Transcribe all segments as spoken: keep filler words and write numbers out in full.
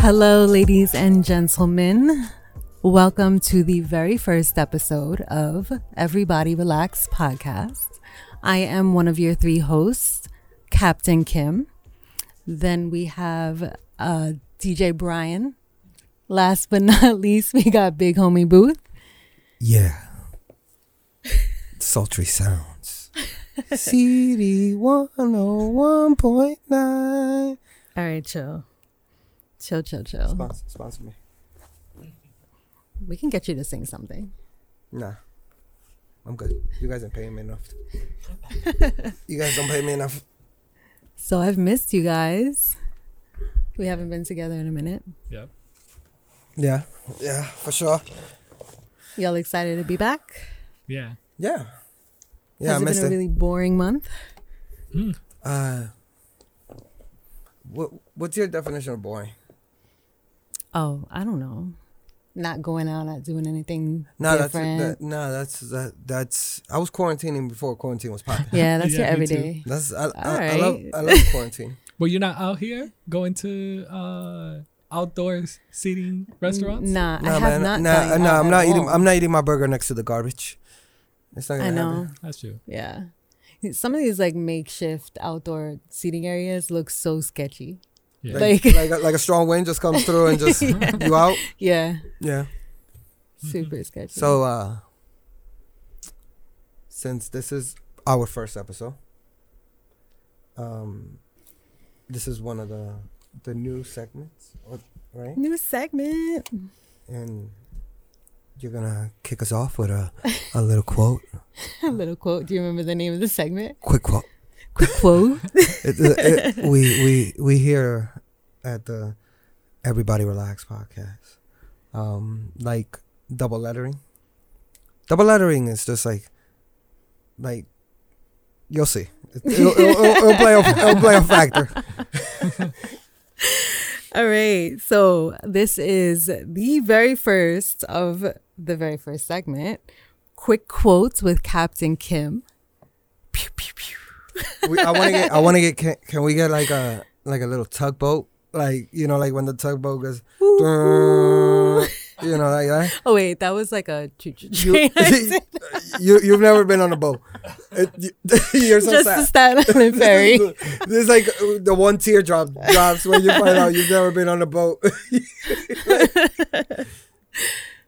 Hello, ladies and gentlemen. Welcome to the very first episode of Everybody Relax Podcast. I am one of your three hosts, Captain Kim. Then we have uh, D J Brian. Last but not least, we got Big Homie Booth. Yeah. Sultry sounds. C D one oh one point nine. All right, chill. Chill, chill, chill. Sponsor, sponsor me. We can get you to sing something. Nah. I'm good. You guys aren't paying me enough. You guys don't pay me enough. So I've missed you guys. We haven't been together in a minute. Yeah. Yeah. Yeah, for sure. Y'all excited to be back? Yeah. Yeah. Yeah, Has I it missed been a it. really boring month? Mm. Uh, what, what's your definition of boring? Oh, I don't know. Not going out, not doing anything no, different. That's, that, no, that's that, that's. I was quarantining before quarantine was popular. Yeah, that's yeah, your everyday. That's I, I, right. I love I love quarantine. Well, you're not out here going to uh, outdoors seating restaurants. Nah, nah I have man, not. Nah, nah I'm not eating. All. I'm not eating my burger next to the garbage. It's not gonna I know happen. That's true. Yeah, some of these like makeshift outdoor seating areas look so sketchy. Yeah. Like, like, like, a, like a strong wind just comes through and just yeah. you out. Yeah. Yeah. Super sketchy. So, uh, since this is our first episode, um, this is one of the the new segments, right? New segment. And you're gonna kick us off with a a little quote. A little quote. Do you remember the name of the segment? Quick quote. Quick quote. it, it, it, we we we here at the Everybody Relax Podcast, um, like double lettering. Double lettering is just like, like, you'll see. It, it'll, it'll, it'll, it'll play. A, it'll play a factor. All right. So this is the very first of the very first segment. Quick quotes with Captain Kim. Pew pew pew. we, I want to get. I want to get. Can, can we get like a like a little tugboat? Like you know, like when the tugboat goes. You know, like that. Oh wait, that was like a choo choo train. You, you you've never been on a boat. It, you, you're so just sad. Just the Staten Island ferry. This is like the one teardrop drops when you find out you've never been on a boat.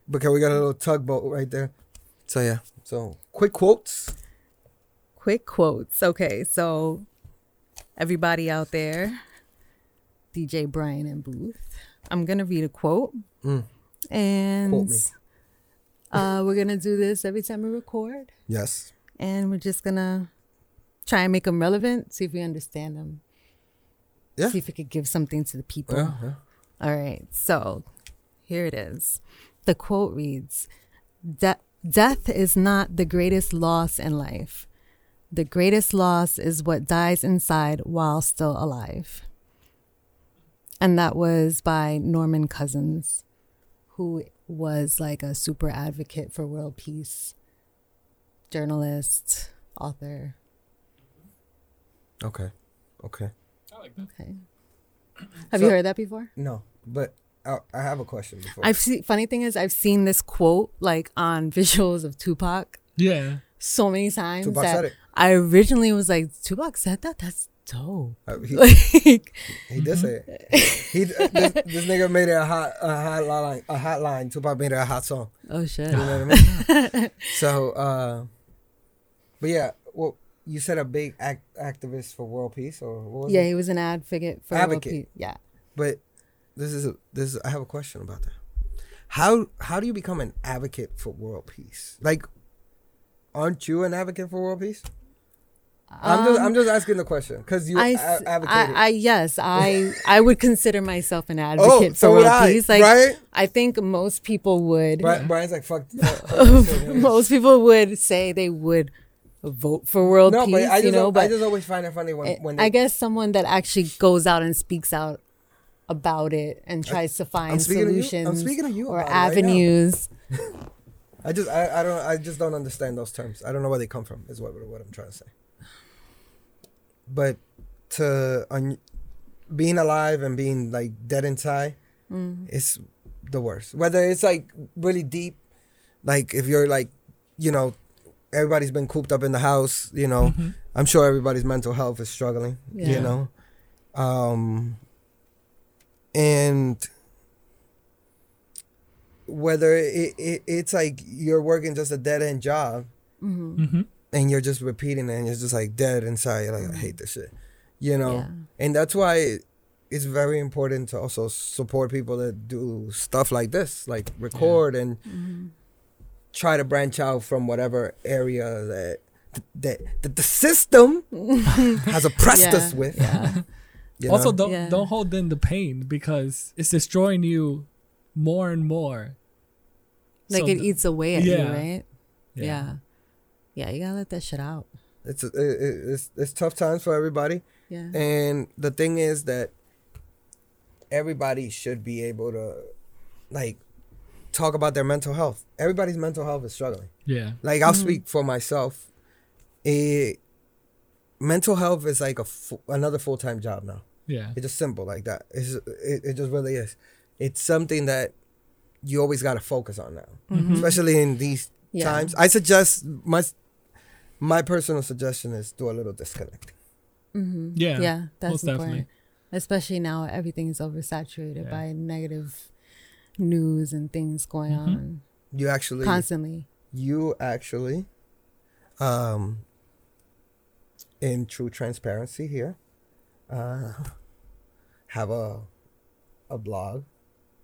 But can we got a little tugboat right there? So yeah. So quick quotes. Quick quotes. Okay, so everybody out there, D J Brian and Booth, I'm going to read a quote. Mm. And quote me. uh, we're going to do this every time we record. Yes. And we're just going to try and make them relevant, see if we understand them. Yeah. See if we could give something to the people. Yeah, yeah. All right, so here it is. The quote reads, De- Death is not the greatest loss in life. The greatest loss is what dies inside while still alive. And that was by Norman Cousins, who was like a super advocate for world peace, journalist, author. Okay. Okay. I like that. Okay. Have so, you heard that before? No, but I, I have a question before. I've seen, funny thing is, I've seen this quote like on visuals of Tupac. Yeah. So many times. Tupac that said it. I originally was like, Tupac said that? That's dope. Uh, he, like, he did say it. He, uh, this, this nigga made it a hot, a hot line. A hot line. Tupac made it a hot song. Oh, shit. You know what I mean? So, uh, but yeah, well, you said a big act, activist for world peace, or what was Yeah, it? He was an advocate for advocate. world peace. Yeah. But this is, a, this is, I have a question about that. How, how do you become an advocate for world peace? Like, aren't you an advocate for world peace? I'm um, just I'm just asking the question because you I, a- advocated. I, I yes I I would consider myself an advocate oh, for so would I, peace. Like right? I think most people would. Brian, Brian's like fuck. Most people would say they would vote for world no, peace. But I just, you know, but I just always find it funny when, it, when they, I guess someone that actually goes out and speaks out about it and tries I, to find solutions I'm speaking to you or avenues. Right I just I, I don't I just don't understand those terms. I don't know where they come from. Is what what I'm trying to say. But to un- being alive and being like dead inside, mm-hmm. it's the worst. Whether it's like really deep, like if you're like, you know, everybody's been cooped up in the house, you know, mm-hmm. I'm sure everybody's mental health is struggling, yeah. you know. Um, and whether it, it it's like you're working just a dead end job. Mm-hmm. Mm-hmm. And you're just repeating it and you're just like dead inside. You're like, I hate this shit, you know? Yeah. And that's why it's very important to also support people that do stuff like this, like record yeah. and mm-hmm. try to branch out from whatever area that that, that the system has oppressed yeah. us with. Yeah. You know? Also, don't, yeah. don't hold in the pain because it's destroying you more and more. Like so it th- eats away at yeah. you, right? Yeah. yeah. Yeah, you gotta let that shit out. It's it, it's it's tough times for everybody. Yeah. And the thing is that everybody should be able to, like, talk about their mental health. Everybody's mental health is struggling. Yeah. Like, I'll mm-hmm. speak for myself. It, mental health is like a fu- another full-time job now. Yeah. It's just simple like that. It's it, it just really is. It's something that you always gotta focus on now, mm-hmm. especially in these. Yeah. Times I suggest my my personal suggestion is do a little disconnecting. Mm-hmm. Yeah, yeah, that's most important. Definitely. Especially now, everything is oversaturated yeah. by negative news and things going mm-hmm. on. You actually constantly. You actually, um, in true transparency here, uh, have a a blog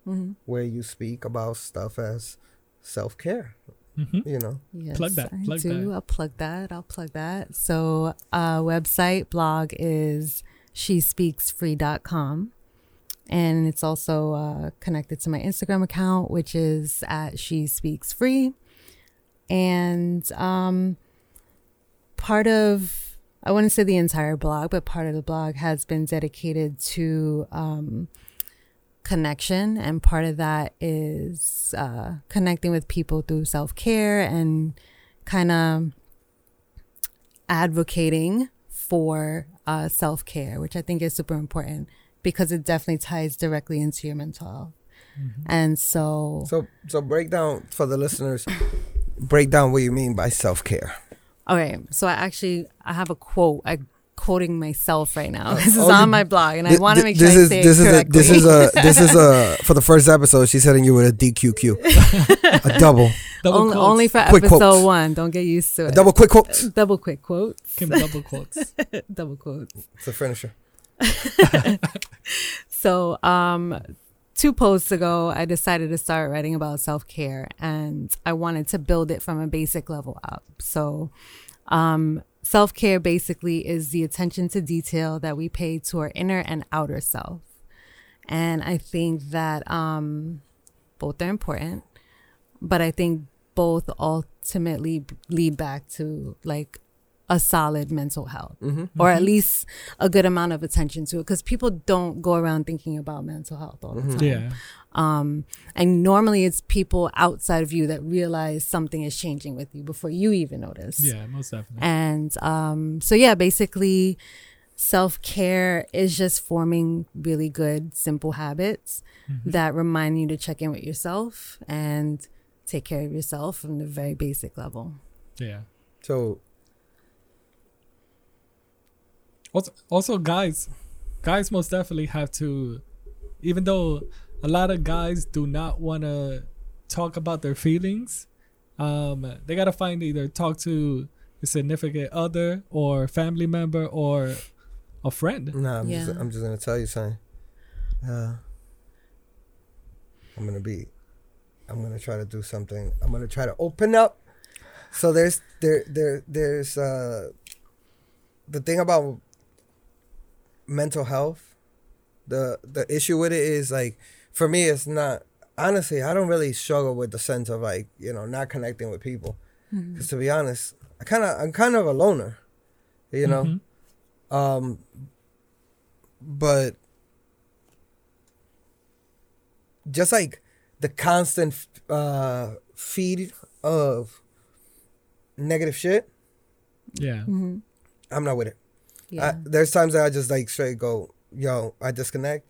mm-hmm. where you speak about stuff as self-care. Mm-hmm. You know, yes, plug that. Plug I do. That. I'll plug that. I'll plug that. So, uh, website blog is she speaks free dot com, and it's also uh, connected to my Instagram account, which is at She Speaks Free. And um, part of, I wouldn't say the entire blog, but part of the blog has been dedicated to um, connection, and part of that is uh connecting with people through self-care and kind of advocating for uh self-care, which I think is super important because it definitely ties directly into your mental health. Mm-hmm. And so so so break down for the listeners break down what you mean by self-care. All right, so I actually I have a quote I quoting myself right now. This is oh, on my blog, and th- I want to make sure is, I say this it is correctly. A, this is a this is a for the first episode. She's hitting you with a D Q Q, a double. double only, only for quick episode quotes. One. Don't get used to it. A double quick quotes. Uh, double quick quotes. Kim, double quotes. double quotes. It's a finisher. So, um, two posts ago, I decided to start writing about self-care, and I wanted to build it from a basic level up. So, um. Self-care basically is the attention to detail that we pay to our inner and outer self. And I think that um, both are important, but I think both ultimately lead back to like a solid mental health, mm-hmm. or at least a good amount of attention to it, because people don't go around thinking about mental health all the time. Yeah. Um, and normally it's people outside of you that realize something is changing with you before you even notice. Yeah, most definitely. And um, so, yeah, basically self-care is just forming really good, simple habits mm-hmm. that remind you to check in with yourself and take care of yourself from the very basic level. Yeah. So... Also, also, guys, guys most definitely have to, even though a lot of guys do not want to talk about their feelings, um, they got to find either talk to a significant other or family member or a friend. No, nah, I'm, yeah. just, I'm just going to tell you something. Uh, I'm going to be, I'm going to try to do something. I'm going to try to open up. So there's, there, there, there's, uh, the thing about mental health, the the issue with it is, like, for me, it's not, honestly, I don't really struggle with the sense of, like, you know, not connecting with people. Mm-hmm. Because to be honest, I kind of, I'm kind of a loner, you know? Mm-hmm. Um, but just like the constant uh, feed of negative shit. Yeah. Mm-hmm. I'm not with it. Yeah. I, there's times that I just like straight go, yo, I disconnect,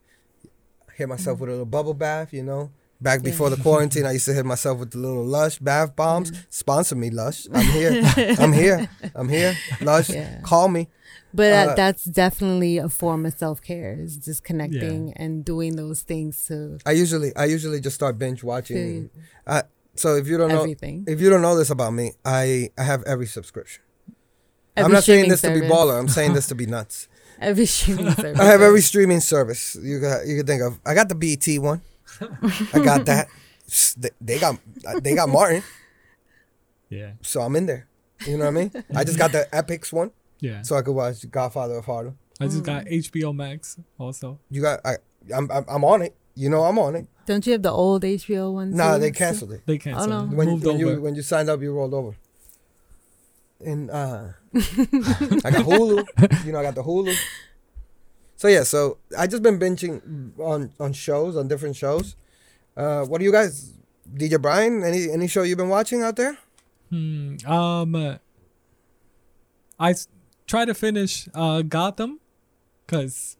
hit myself mm-hmm. with a little bubble bath, you know? Back before yeah. the quarantine, I used to hit myself with the little Lush bath bombs. Mm-hmm. Sponsor me, Lush. I'm here. I'm here. I'm here. Lush, yeah. Call me. But uh, that's definitely a form of self-care, is just connecting yeah. and doing those things to... I usually I usually just start binge watching. I, so if you don't know everything. If you don't know this about me, I, I have every subscription. Every I'm not saying this service. to be baller. I'm saying this to be nuts. Every streaming service. I have every streaming service you got, you can think of. I got the B E T one. I got that. They got they got Martin. Yeah. So I'm in there. You know what I mean? I just got the Epix one. Yeah. So I could watch Godfather of Harlem. I just got H B O Max also. You got I I'm I'm on it. You know I'm on it. Don't you have the old H B O ones? No, nah, they canceled it. They canceled oh, no. it. When, Moved you, when over. you when you signed up, you rolled over. And uh, I got Hulu. You know, I got the Hulu. So yeah, so I just been binging on, on shows, on different shows. Uh, what do you guys, D J Brian? Any any show you've been watching out there? Hmm. Um. I tried to finish uh, Gotham, cause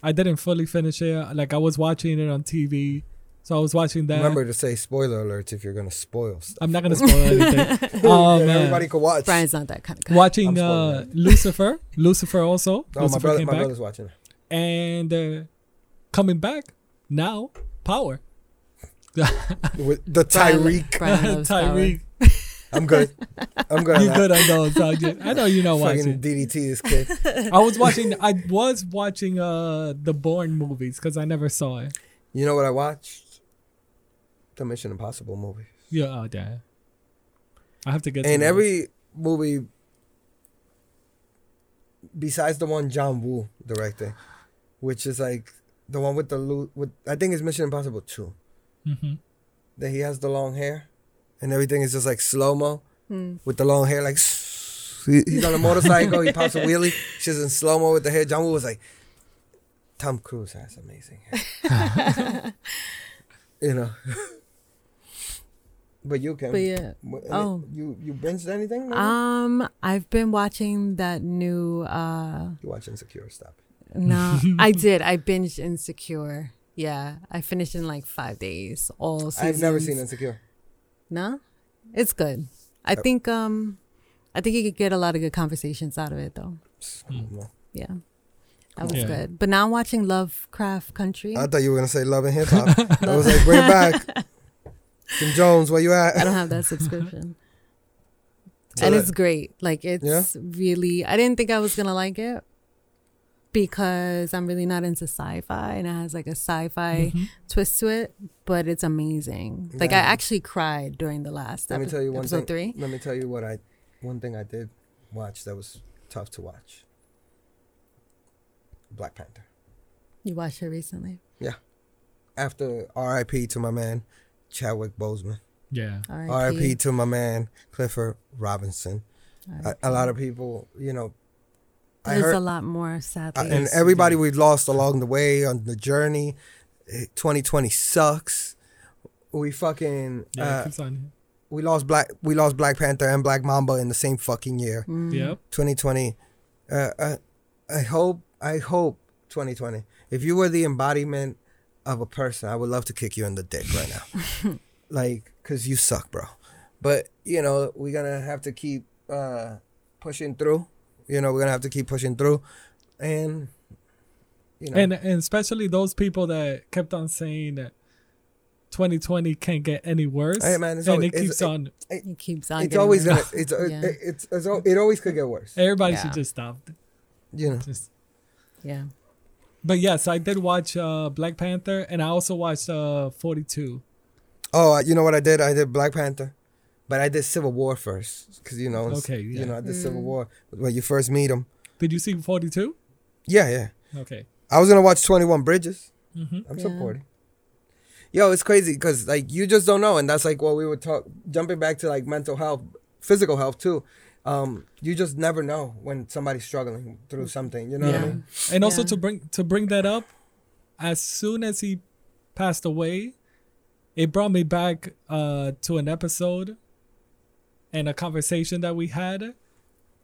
I didn't fully finish it. Like, I was watching it on T V, so I was watching that. Remember to say spoiler alerts if you're gonna spoil stuff. I'm not gonna spoil anything. Um, yeah, everybody could watch. Brian's not that kind of guy. Watching uh, Lucifer. Lucifer also. Oh, Lucifer my brother. My back. brother's watching it. And uh, coming back now, Power. With the Tyreek. Tyreek. I'm good. I'm good. You good on those? I know you know watching. Fucking D D T this kid. I was watching. I was watching uh, the Bourne movies because I never saw it. You know what I watched? The Mission Impossible movies. Yeah, oh damn. I have to get. And to every those. movie, besides the one John Woo directed. Which is like the one with the with I think it's Mission Impossible two. Mm-hmm. That he has the long hair, and everything is just like slow mo mm. with the long hair. Like he, he's on a motorcycle, he pops a wheelie. She's in slow mo with the hair. John Woo was like, Tom Cruise has amazing hair, you know. But you can. But yeah. Oh. You you binged anything? Maybe? Um, I've been watching that new. Uh, you watch Insecure? Stop it. No, I did. I binged Insecure. Yeah, I finished in like five days. All seasons. I've never seen Insecure. No, it's good. I uh, think um, I think you could get a lot of good conversations out of it, though. Yeah, that was yeah. good. But now I'm watching Lovecraft Country. I thought you were gonna say Love and Hip Hop. I was like, bring it back. Jim Jones, where you at? I don't have that subscription. So and that, it's great. Like, it's yeah? really. I didn't think I was gonna like it, because I'm really not into sci-fi, and it has like a sci-fi mm-hmm. twist to it, but it's amazing. Like, yeah. I actually cried during the last let epi- me tell you one episode thing, three. Let me tell you what I, one thing I did watch that was tough to watch. Black Panther. You watched it recently? Yeah. After R I P to my man, Chadwick Boseman. Yeah. R I P to my man, Clifford Robinson. A, a lot of people, you know, There's heard, a lot more, sadly. Uh, and everybody we've lost along the way on the journey. twenty twenty sucks. We fucking... Yeah, uh, keeps on. We lost Black We lost Black Panther and Black Mamba in the same fucking year. Mm. Yep. twenty twenty. Uh, I, I hope... I hope twenty twenty. If you were the embodiment of a person, I would love to kick you in the dick right now. Like, because you suck, bro. But, you know, we're going to have to keep uh, pushing through. You know, we're going to have to keep pushing through. And, you know. And, and especially those people that kept on saying that twenty twenty can't get any worse. Hey, man, and always, it, keeps on, it, it keeps on. It keeps on. It's always going to, it's, yeah. it, it's, it's, it always could get worse. Everybody yeah. should just stop. You know. Just, yeah. But yes, yeah, so I did watch uh, Black Panther, and I also watched uh, forty-two. Oh, you know what I did? I did Black Panther. But I did Civil War first, because, you know, okay, yeah. you know, I did mm. Civil War. When you first meet him, Did you see forty-two? Yeah, yeah. Okay. I was going to watch twenty-one Bridges. Mm-hmm. I'm yeah. supporting. Yo, it's crazy because, like, you just don't know. And that's, like, what we were talking, jumping back to, like, mental health, physical health, too. Um, you just never know when somebody's struggling through something, you know yeah. what I mean? And also yeah. to bring to bring that up, as soon as he passed away, it brought me back uh, to an episode and a conversation that we had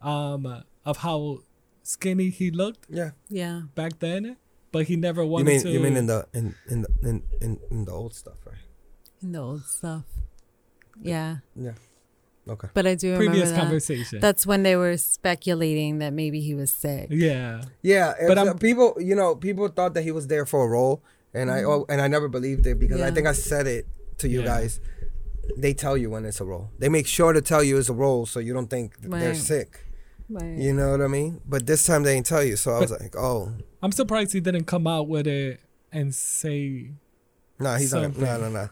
um, of how skinny he looked. Yeah. Yeah. Back then, but he never wanted you mean, to. You mean in the in in the, in, in in the old stuff, right? In the old stuff. Yeah. Yeah. Okay. But I do remember previous that. Conversation. That's when they were speculating that maybe he was sick. Yeah. Yeah. But uh, people, you know, people thought that he was there for a role, and mm-hmm. I oh, and I never believed it because yeah. I think I said it to you yeah. guys. They tell you when it's a role. They make sure to tell you it's a role so you don't think right. they're sick. Right. You know what I mean? But this time they didn't tell you, so but I was like, oh. I'm surprised he didn't come out with it and say. No, nah, he's something. not. No, no, no.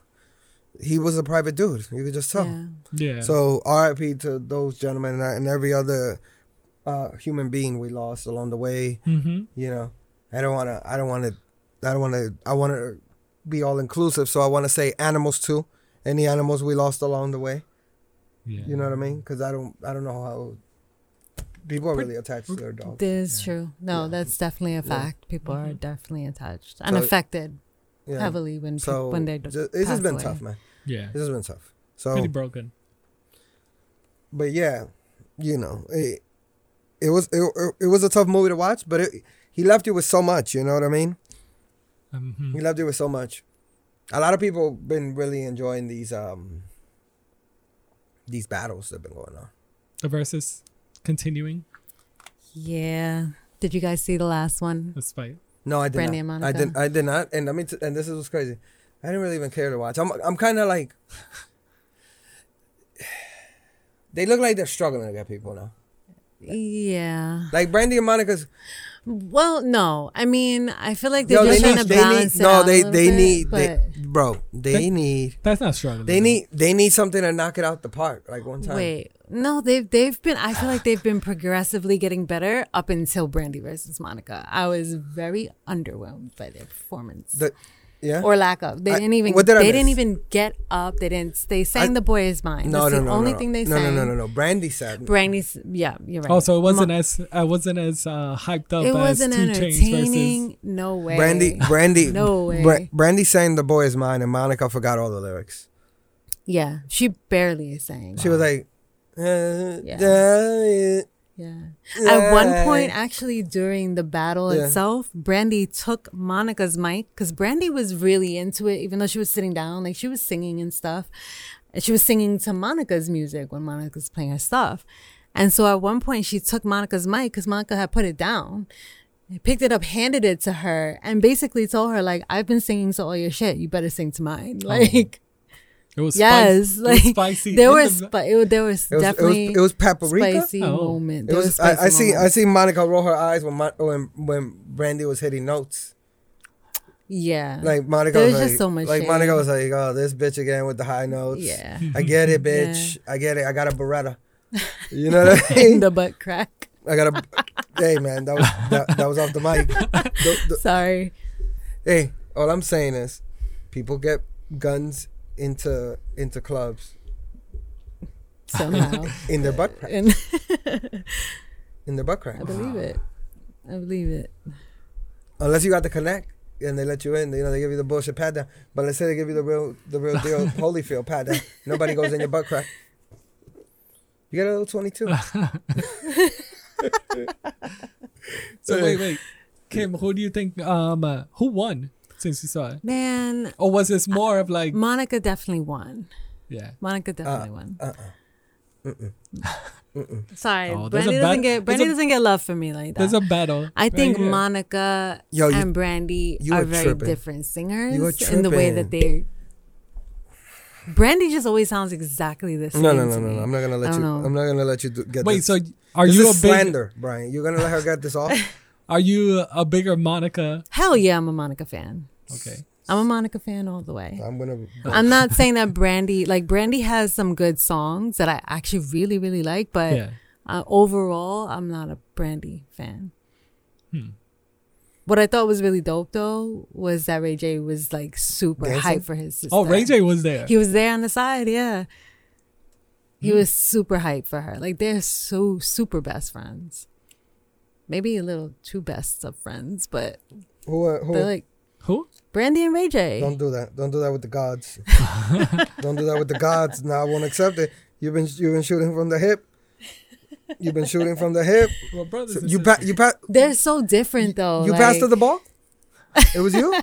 He was a private dude. You could just tell. Yeah. yeah. So R I P to those gentlemen and, I, and every other uh, human being we lost along the way. Mm-hmm. You know, I don't want to. I don't want to. I don't want to. I want to be all inclusive. So I want to say animals too. Any animals we lost along the way. Yeah. You know what I mean? Because I don't. I don't know how people are really attached to their dogs. This is yeah. true. No, yeah. that's definitely a fact. Yeah. People mm-hmm. are definitely attached and so, affected. Yeah. Heavily when so pe- when they do- just, it's just been away. Tough, man. Yeah, this has been tough. So pretty broken. But yeah, you know, it it was it, it was a tough movie to watch, but it, he left you with so much. You know what I mean? Mm-hmm. He left you with so much. A lot of people been really enjoying these um these battles that have been going on. The versus continuing. Yeah. Did you guys see the last one? The fight. No, I did Brandy not. I did. I did not. And I mean, t- and this is what's crazy. I didn't really even care to watch. I'm. I'm kind of like. They look like they're struggling to get people now. Like, yeah. Like Brandy and Monica's. Well, no. I mean, I feel like they're no, just they trying need, to balance need, it no, out they, a they bit, need, they, bro. They that, need. That's not struggling. They need. They need something to knock it out the park. Like one time. Wait. No, they've they've been. I feel like they've been progressively getting better up until Brandy versus Monica. I was very underwhelmed by their performance, the, yeah, or lack of. They I, didn't even. Did they I didn't miss? even get up. They didn't. They sang I, "The Boy Is Mine." No, That's no, the no, only no, thing they no, sang. No, no, no, no. Brandy sang. Brandy, yeah, you're right. Also, it wasn't Mon- as I wasn't as uh, hyped up. It wasn't as entertaining. Versus no way. Brandy, Brandy, no way. Bra- Brandy sang "The Boy Is Mine," and Monica forgot all the lyrics. Yeah, she barely sang. She wow. was like. Yeah. yeah. At one point, actually, during the battle yeah. itself, Brandy took Monica's mic because Brandy was really into it, even though she was sitting down, like she was singing and stuff. And she was singing to Monica's music when Monica's playing her stuff. And so at one point, she took Monica's mic because Monica had put it down. I picked it up, handed it to her, and basically told her, like, I've been singing to all your shit. You better sing to mine. Like, oh. It was yes, spicy. Like it was spicy. There was, the, spi- it, there was, it was definitely it was, it was paprika spicy oh. moment. There it was. was spicy I, I see. Moment. I see. Monica roll her eyes when Mon- when when Brandy was hitting notes. Yeah, like Monica there was, was like, just so much. Like shame. Monica was like, "Oh, this bitch again with the high notes." Yeah, I get it, bitch. Yeah. I get it. I got a Beretta. You know what I mean? The butt crack. I got a. Hey man, that was that, that was off the mic. The, the, Sorry. Hey, all I'm saying is, people get guns. Into into clubs somehow in their butt crack in, in their butt crack. I believe it. I believe it. Unless you got the connect and they let you in, you know they give you the bullshit pat down. But let's say they give you the real the real deal Holyfield pat down. Nobody goes in your butt crack. You got a little twenty-two. So wait, wait, Kim, who do you think? Um, uh, who won? Since you saw it, man, or was this more I, of like Monica definitely won? Yeah, Monica definitely uh, won. Uh, uh, uh-uh. Mm-mm. Sorry, oh, Brandy doesn't bat- get Brandy a, doesn't get love from me like that. There's a battle. I think right Monica Yo, you, and Brandy are very tripping. different singers in the way that they. Brandy just always sounds exactly the same. No, no, no, no, no. I'm not gonna let you. Know. I'm not gonna let you do, get. Wait, this. so are this you is a big slander, Brian? You're gonna let her get this off? Are you a bigger Monica? Hell yeah, I'm a Monica fan. Okay. I'm a Monica fan all the way. I'm gonna. Go. I'm not saying that Brandy, like Brandy has some good songs that I actually really, really like, but yeah. uh, overall, I'm not a Brandy fan. Hmm. What I thought was really dope, though, was that Ray J was, like, super There's hyped a- for his sister. Oh, Ray J was there. He was there on the side, yeah. He mm. was super hyped for her. Like, they're so super best friends. Maybe a little too best of friends, but who? Uh, who? They're like, who? Brandy and Ray J. Don't do that. Don't do that with the gods. Don't do that with the gods. Now I won't accept it. You've been you've been shooting from the hip. You've been shooting from the hip. Well, brothers, so you pa- you pa- They're so different, though. You like... passed her the ball. It was you,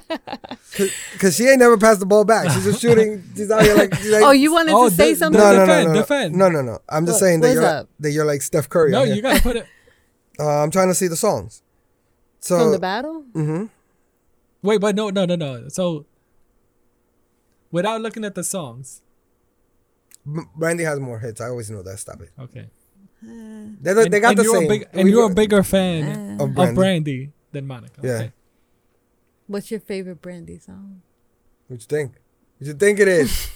because she ain't never passed the ball back. She's just shooting. She's out here like, she's like, oh, you wanted oh, to say the, something? No, no, no, no, no, defend. no, no, no. I'm just what, saying that you're up? that you're like Steph Curry. No, you gotta put it. Uh, I'm trying to see the songs. So from the battle. Mm-hmm. Wait, but no, no, no, no. So without looking at the songs, Brandy has more hits. I always know that. Stop it. Okay. Uh, they they and, got and the same. Big, and we you're were, a bigger fan uh, of, Brandy. of Brandy than Monica. Yeah. Okay. What's your favorite Brandy song? What you think? What you think it is?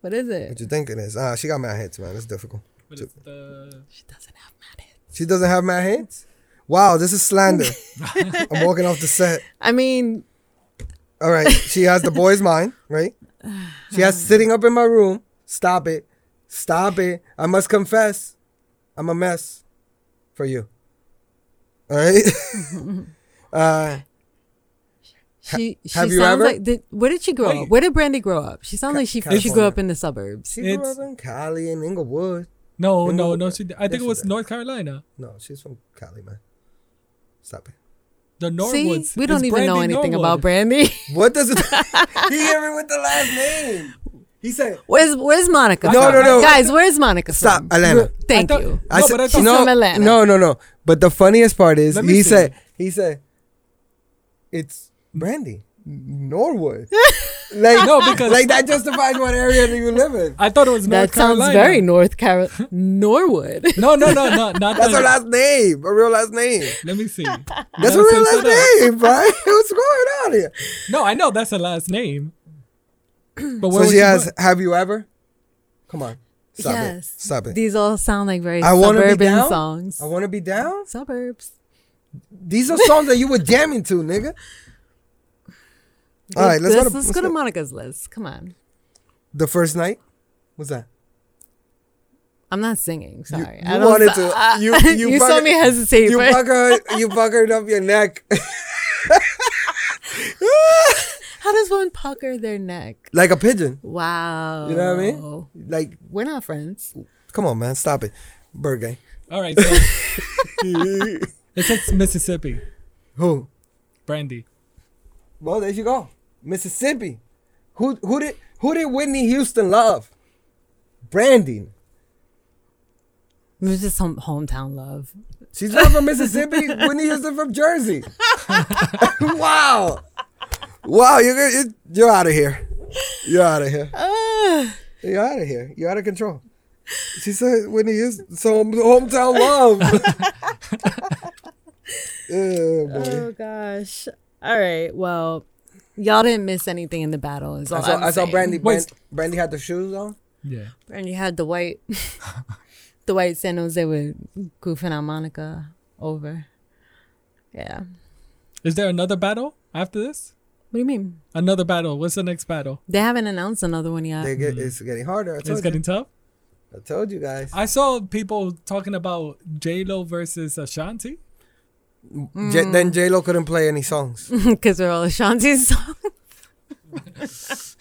What is it? What you think it is? Ah, uh, she got mad hits, man. It's difficult. But it's the... She doesn't have mad hits. She doesn't have mad hits? Wow, this is slander. I'm walking off the set. I mean... All right, she has The Boy's Mind, right? She has Sitting Up in My Room. Stop it. Stop it. I must confess, I'm a mess for you. All right? uh, she she have you sounds ever? Like... Did, where did she grow Wait. up? Where did Brandy grow up? She sounds Ca- like she, she grew up in the suburbs. She grew it's... up in Cali and Inglewood. No, in no, no. She, I think yes, it was North Carolina. No, she's from Cali, man. Stop it. The Norwoods. See, we don't even Brandy know anything Norwood. About Brandy. What does it? He hit me with the last name. He said, "Where's Where's Monica? No, no, no, guys. Where's Monica? Stop, from? Atlanta. Thank I thought, you. I no, said, but I thought, she's no, from Atlanta. No, no, no. But the funniest part is he see. said he said it's Brandy Norwood. Like no, because like that justifies what area that you live in. I thought it was North that Carolina. That sounds very North Carolina. Norwood. No, no, no, no, not that's her last name. A real last name. Let me see. That's a real last name, right? What's going on here? No, I know that's her last name. But what so she has. Going? Have you ever? Come on. Stop yes. it. Stop it. These all sound like very I suburban songs. I wanna be down. Suburbs. These are songs that you were jamming to, nigga. All right, let's, this, go, to, let's, let's go, go to Monica's list. Come on. The First Night? What's that? I'm not singing. Sorry. You, you I don't wanted so, to. I, you you, you saw me hesitate. You buggered, you buggered up your neck. How does one pucker their neck? Like a pigeon. Wow. You know what I mean? Like we're not friends. Come on, man. Stop it. Bird gang. All right. So it's like Mississippi. Who? Brandy. Well, there you go. Mississippi. Who who did who did Whitney Houston love? Brandy. It was just some hometown love. She's not from Mississippi. Whitney Houston from Jersey. Wow. Wow, you're, you're you're out of here. You're out of here. Uh, you're out of here. You're out of control. She said Whitney Houston, so hometown love. Oh, boy. Oh gosh. All right, well, y'all didn't miss anything in the battle. Is all I saw, I'm I saw Brandy, Brandy. Brandy had the shoes on. Yeah. Brandy had the white, the white sandals. They were goofing on Monica over. Yeah. Is there another battle after this? What do you mean? Another battle. What's the next battle? They haven't announced another one yet. They get, it's getting harder. I told it's you. getting tough. I told you guys. I saw people talking about J Lo versus Ashanti. Mm. J- then J-Lo couldn't play any songs because they're all Ashanti's songs.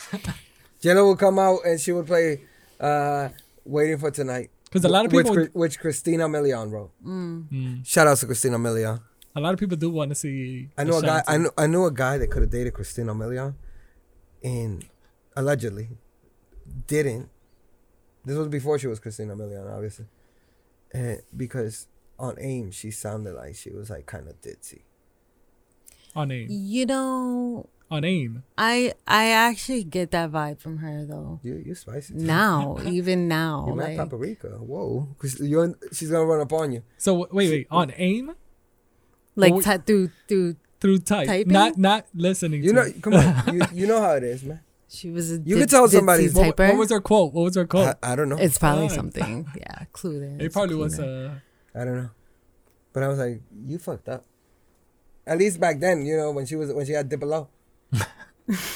J-Lo would come out and she would play uh, Waiting for Tonight, because a lot of people, which, would... which Christina Milian wrote. Mm. Mm. Shout out to Christina Milian. A lot of people do want to see. I know Ashanti. a guy. I know. I knew a guy that could have dated Christina Milian, and allegedly didn't. This was before she was Christina Milian, obviously, and because. On AIM, she sounded like she was like kind of ditzy. On AIM, you know. On AIM, I I actually get that vibe from her though. You you spicy too. Now, even now, you like, met Paprika. Whoa, you she's gonna run up on you. So wait, wait, on AIM, like well, t- through through through type, typing? not not listening. You to know, it. Come on, you, you know how it is, man. She was a did, You could tell somebody. What, what was her quote? What was her quote? I, I don't know. It's probably God. something. Yeah, clueless. It probably clueless. was. Uh, I don't know. But I was like, you fucked up. At least back then, you know, when she was when she had Diplo.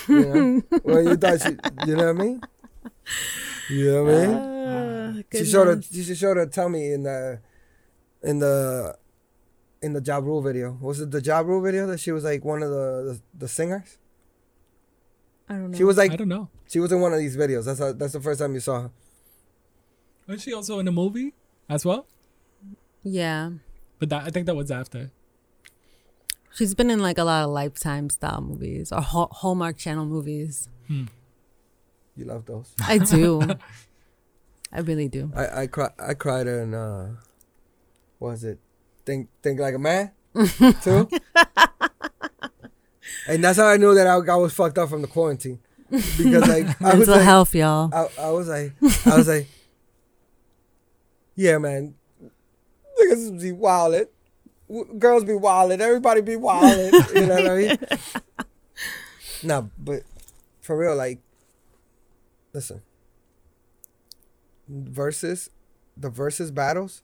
You know? Well, you thought she, you know what I mean? You know what I mean? Uh, she showed her. She showed her tummy in the, in the, in the Ja Rule video. Was it the Ja Rule video that she was like one of the the, the singers? I don't know. She was like, I don't know. She was in one of these videos. That's a, that's the first time you saw her. Was she also in a movie as well? Yeah. But that, I think that was after. She's been in like a lot of Lifetime style movies or Hall- Hallmark Channel movies. Hmm. You love those? I do. I really do. I I, cry, I cried in uh, what was it? Think Think Like a Man too. And that's how I knew that I, I was fucked up from the quarantine, because like I mental was like, health, y'all. I, I was like, I was like, yeah, man, niggas be wildin', girls be wildin', everybody be wildin'. You know what I mean? Nah, but for real, like, listen, versus the versus battles.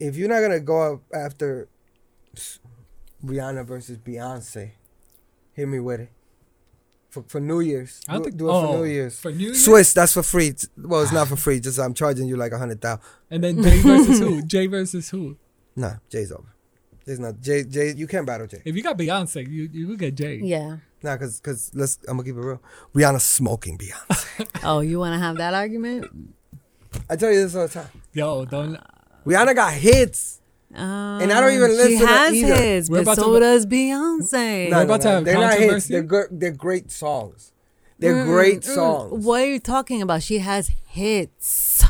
If you're not gonna go up after Rihanna versus Beyonce. Hit me with it. For for New Year's. I do, think, do it oh, for New Year's. For New Year's? Swiss, that's for free. Well, it's not for free. Just I'm charging you like a hundred thousand. And then Jay versus who? Jay versus who? Nah, Jay's over. There's not Jay. Jay, you can't battle Jay. If you got Beyonce, you you will get Jay. Yeah. Nah, cause cause let's. I'm gonna keep it real. Rihanna's smoking Beyonce. Oh, you wanna have that argument? I tell you this all the time. Yo, don't. Rihanna got hits. Um, and I don't even listen to that either. She has his, but about so to, does Beyonce. No, no, about no. To have they're not hits. They're, gr- they're great songs. They're mm, great mm, songs. What are you talking about? She has hits.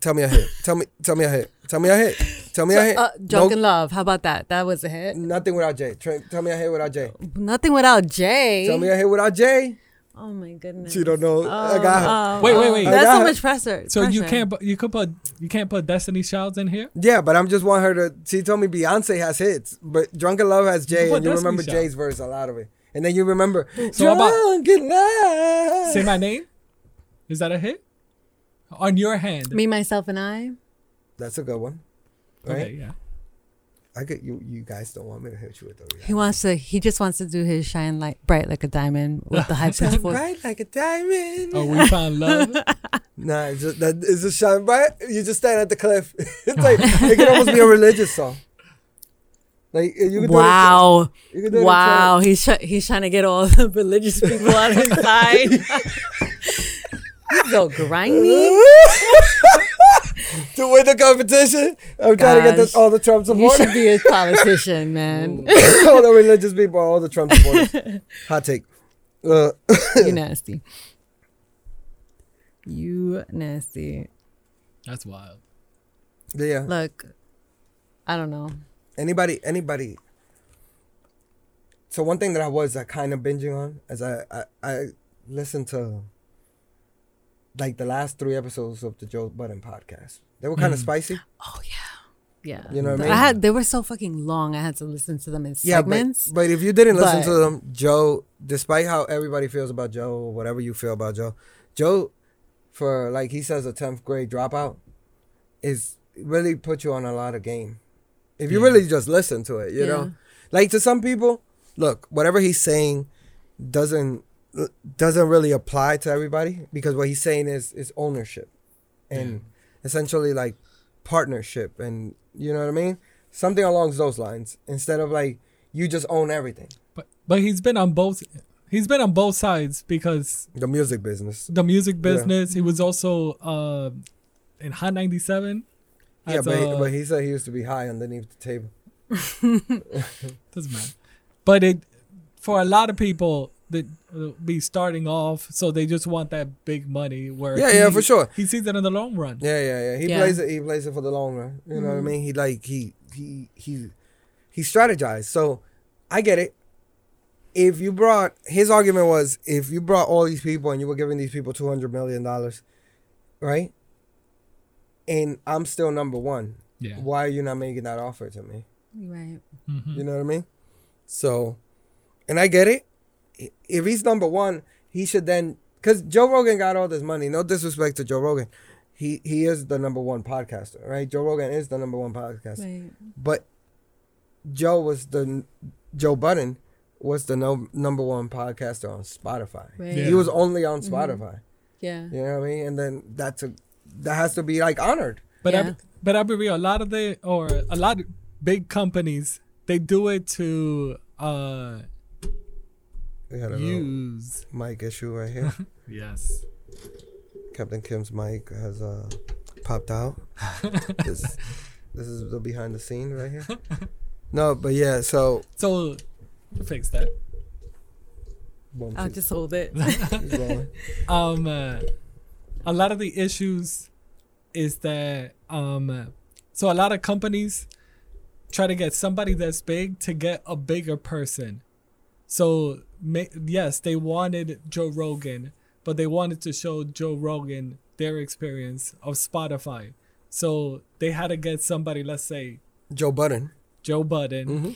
Tell me a hit. Tell me tell me a hit. Tell me a hit. Tell me so, a hit. Uh, Drunk no, in Love. How about that? That was a hit. Nothing Without Jay. Tra- tell me a hit without Jay. Nothing Without Jay. Tell me a hit without Jay. Oh my goodness! You don't know. Oh, I got her. Oh, wait, wait, wait! That's so much pressure. So pressure. you can't, you could put, you can't put Destiny's Child in here. Yeah, but I'm just want her to. She told me Beyonce has hits, but Drunken Love has Jay, you and you Destiny's remember Child. Jay's verse a lot of it, and then you remember so Drunken Love. Say My Name. Is that a hit? On Your Hand. Me, Myself, and I. That's a good one. Right? Okay. Yeah. I could, you, you guys don't want me to hit you with the. He wants to. He just wants to do his shine like bright like a diamond with the high pitch voice. Bright like a diamond. Oh, we found love. Nah, it's just, that, it's just shine bright. You just stand at the cliff. It's like it could almost be a religious song. Like you could. Wow. Do it, you could do wow. It he's sh- he's trying to get all the religious people on his side. He's so grimy. To win the competition, I'm Gosh. trying to get this, all the Trump supporters. You should be a politician, man. All the religious people, all the Trump supporters. Hot take. Uh. You nasty. You nasty. That's wild. Yeah. Look, I don't know. Anybody, anybody. So one thing that I was uh, kind of binging on as I, I, I listened to. Like the last three episodes of the Joe Budden podcast. They were kind of mm. spicy. Oh, yeah. Yeah. You know what I mean? I had, they were so fucking long. I had to listen to them in segments. Yeah, but, but if you didn't but, listen to them, Joe, despite how everybody feels about Joe, whatever you feel about Joe, Joe, for like he says, a tenth grade dropout, is really put you on a lot of game. If you yeah. really just listen to it, you yeah. know? Like to some people, look, whatever he's saying doesn't, doesn't really apply to everybody, because what he's saying is is ownership and yeah. essentially like partnership, and you know what I mean, something along those lines, instead of like you just own everything. But but he's been on both he's been on both sides, because the music business the music business yeah. he was also uh, in Hot ninety-seven. Yeah, but, a, he, but he said he used to be high underneath the table. Doesn't matter. But it for a lot of people that be starting off, so they just want that big money. Where yeah, he, yeah, for sure. He sees it in the long run. Yeah, yeah, yeah. He yeah. plays it. He plays it for the long run. You mm-hmm. know what I mean? He like he he he he strategized. So I get it. If you brought his argument was if you brought all these people and you were giving these people two hundred million dollars, right? And I'm still number one. Yeah. Why are you not making that offer to me? Right. Mm-hmm. You know what I mean? So, and I get it. if he's number one, he should then, because Joe Rogan got all this money. No disrespect to Joe Rogan. He he is the number one podcaster, right? Joe Rogan is the number one podcaster. Right. But Joe was the, Joe Budden was the no, number one podcaster on Spotify. Right. Yeah. He was only on Spotify. Mm-hmm. Yeah. You know what I mean? And then that's a, that has to be like honored. But yeah. I, but I'll be real. A lot of the, or a lot of big companies, they do it to uh, they had a use. Mic issue right here. Yes. Captain Kim's mic has uh, popped out. this, this is the behind the scene right here. No, but yeah, so... So, fix that. Boom, I'll just hold it. um, uh, a lot of the issues is that... um, so, a lot of companies try to get somebody that's big to get a bigger person. So, ma- yes, they wanted Joe Rogan... but they wanted to show Joe Rogan their experience of Spotify. So they had to get somebody, let's say... Joe Budden. Joe Budden. Mm-hmm.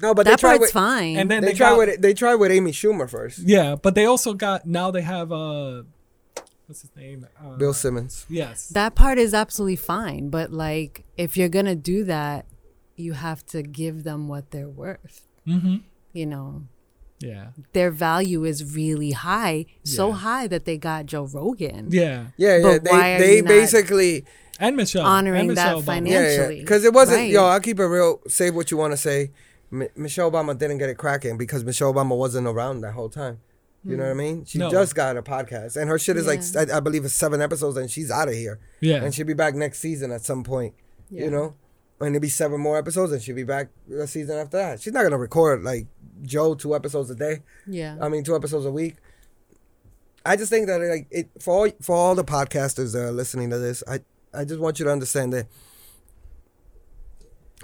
No, but that part's fine. And then they, they try got, with they try with Amy Schumer first. Yeah, but they also got... Now they have... Uh, what's his name? Uh, Bill Simmons. Yes. That part is absolutely fine. But, like, if you're going to do that, you have to give them what they're worth. Mm-hmm. You know... Yeah, their value is really high, yeah. so high that they got Joe Rogan. Yeah, yeah, yeah. But they why are they you basically and Michelle honoring and Michelle that Obama. Financially because yeah, yeah. it wasn't. Right. Yo, I'll keep it real. Say what you want to say. M- Michelle Obama didn't get it cracking because Michelle Obama wasn't around that whole time. You mm. know what I mean? She no. just got a podcast, and her shit is yeah. like I, I believe it's seven episodes, and she's out of here. Yeah, and she'll be back next season at some point. Yeah. You know. And it'll be seven more episodes, and she'll be back a season after that. She's not going to record, like, Joe two episodes a day. Yeah. I mean, two episodes a week. I just think that, like, it for all, for all the podcasters that are listening to this, I, I just want you to understand that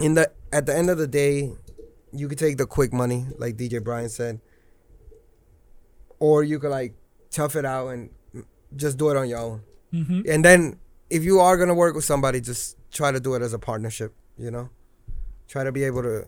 in the at the end of the day, you could take the quick money, like D J Brian said, or you could, like, tough it out and just do it on your own. Mm-hmm. And then if you are going to work with somebody, just try to do it as a partnership. You know, try to be able to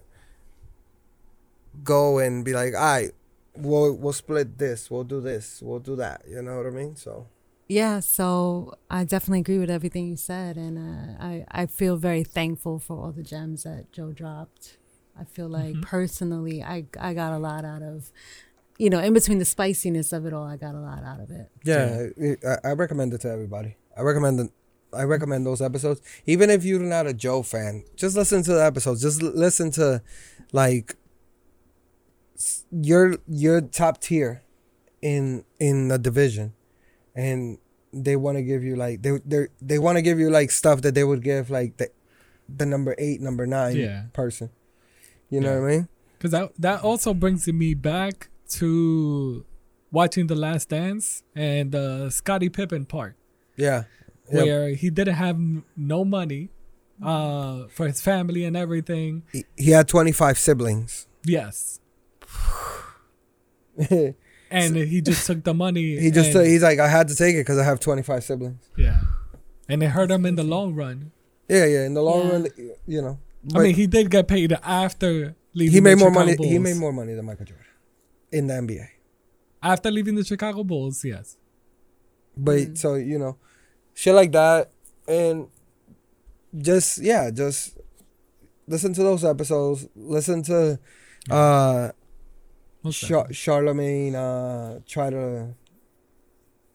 go and be like, all right, we'll, we'll split this, we'll do this, we'll do that. You know what I mean? So, yeah, so I definitely agree with everything you said. And uh, I, I feel very thankful for all the gems that Joe dropped. I feel like mm-hmm. personally, I, I got a lot out of, you know, in between the spiciness of it all, I got a lot out of it. Yeah, yeah. I, I recommend it to everybody. I recommend it. I recommend those episodes. Even if you're not a Joe fan, just listen to the episodes. Just l- listen to, like, s- your your top tier in in the division, and they want to give you like they they they want to give you like stuff that they would give like the the number eight, number nine yeah. person. You yeah. know what I mean? Because that that also brings me back to watching The Last Dance and the uh, Scottie Pippen part. Yeah. Yep. Where he didn't have no money uh, for his family and everything. He, he had twenty-five siblings. Yes. and so, he just took the money. He just took, he's like, I had to take it because I have twenty-five siblings. Yeah. And it hurt him in the long run. Yeah, yeah. In the long yeah. run, you know. I mean, he did get paid after leaving he made the more Chicago money. Bulls. He made more money than Michael Jordan in the N B A. After leaving the Chicago Bulls, yes. But mm-hmm. so, you know. Shit like that, and just, yeah, just listen to those episodes. Listen to uh, Char- Charlemagne uh, try to,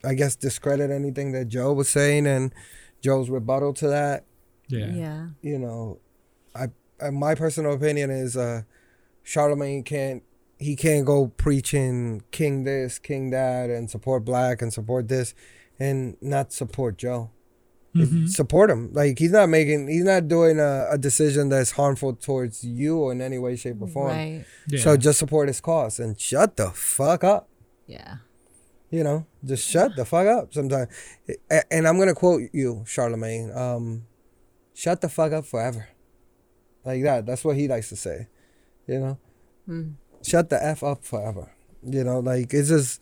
I guess, discredit anything that Joe was saying and Joe's rebuttal to that. Yeah. yeah. You know, I, I my personal opinion is uh, Charlemagne can't, he can't go preaching king this, king that, and support black and support this. And not support Joe. Mm-hmm. Support him. Like, he's not making, he's not doing a, a decision that's harmful towards you or in any way, shape, or form. Right. Yeah. So just support his cause and shut the fuck up. Yeah. You know, just shut the fuck up sometimes. And I'm going to quote you, Charlemagne. Um, shut the fuck up forever. Like that. That's what he likes to say. You know? Mm. Shut the F up forever. You know, like, it's just,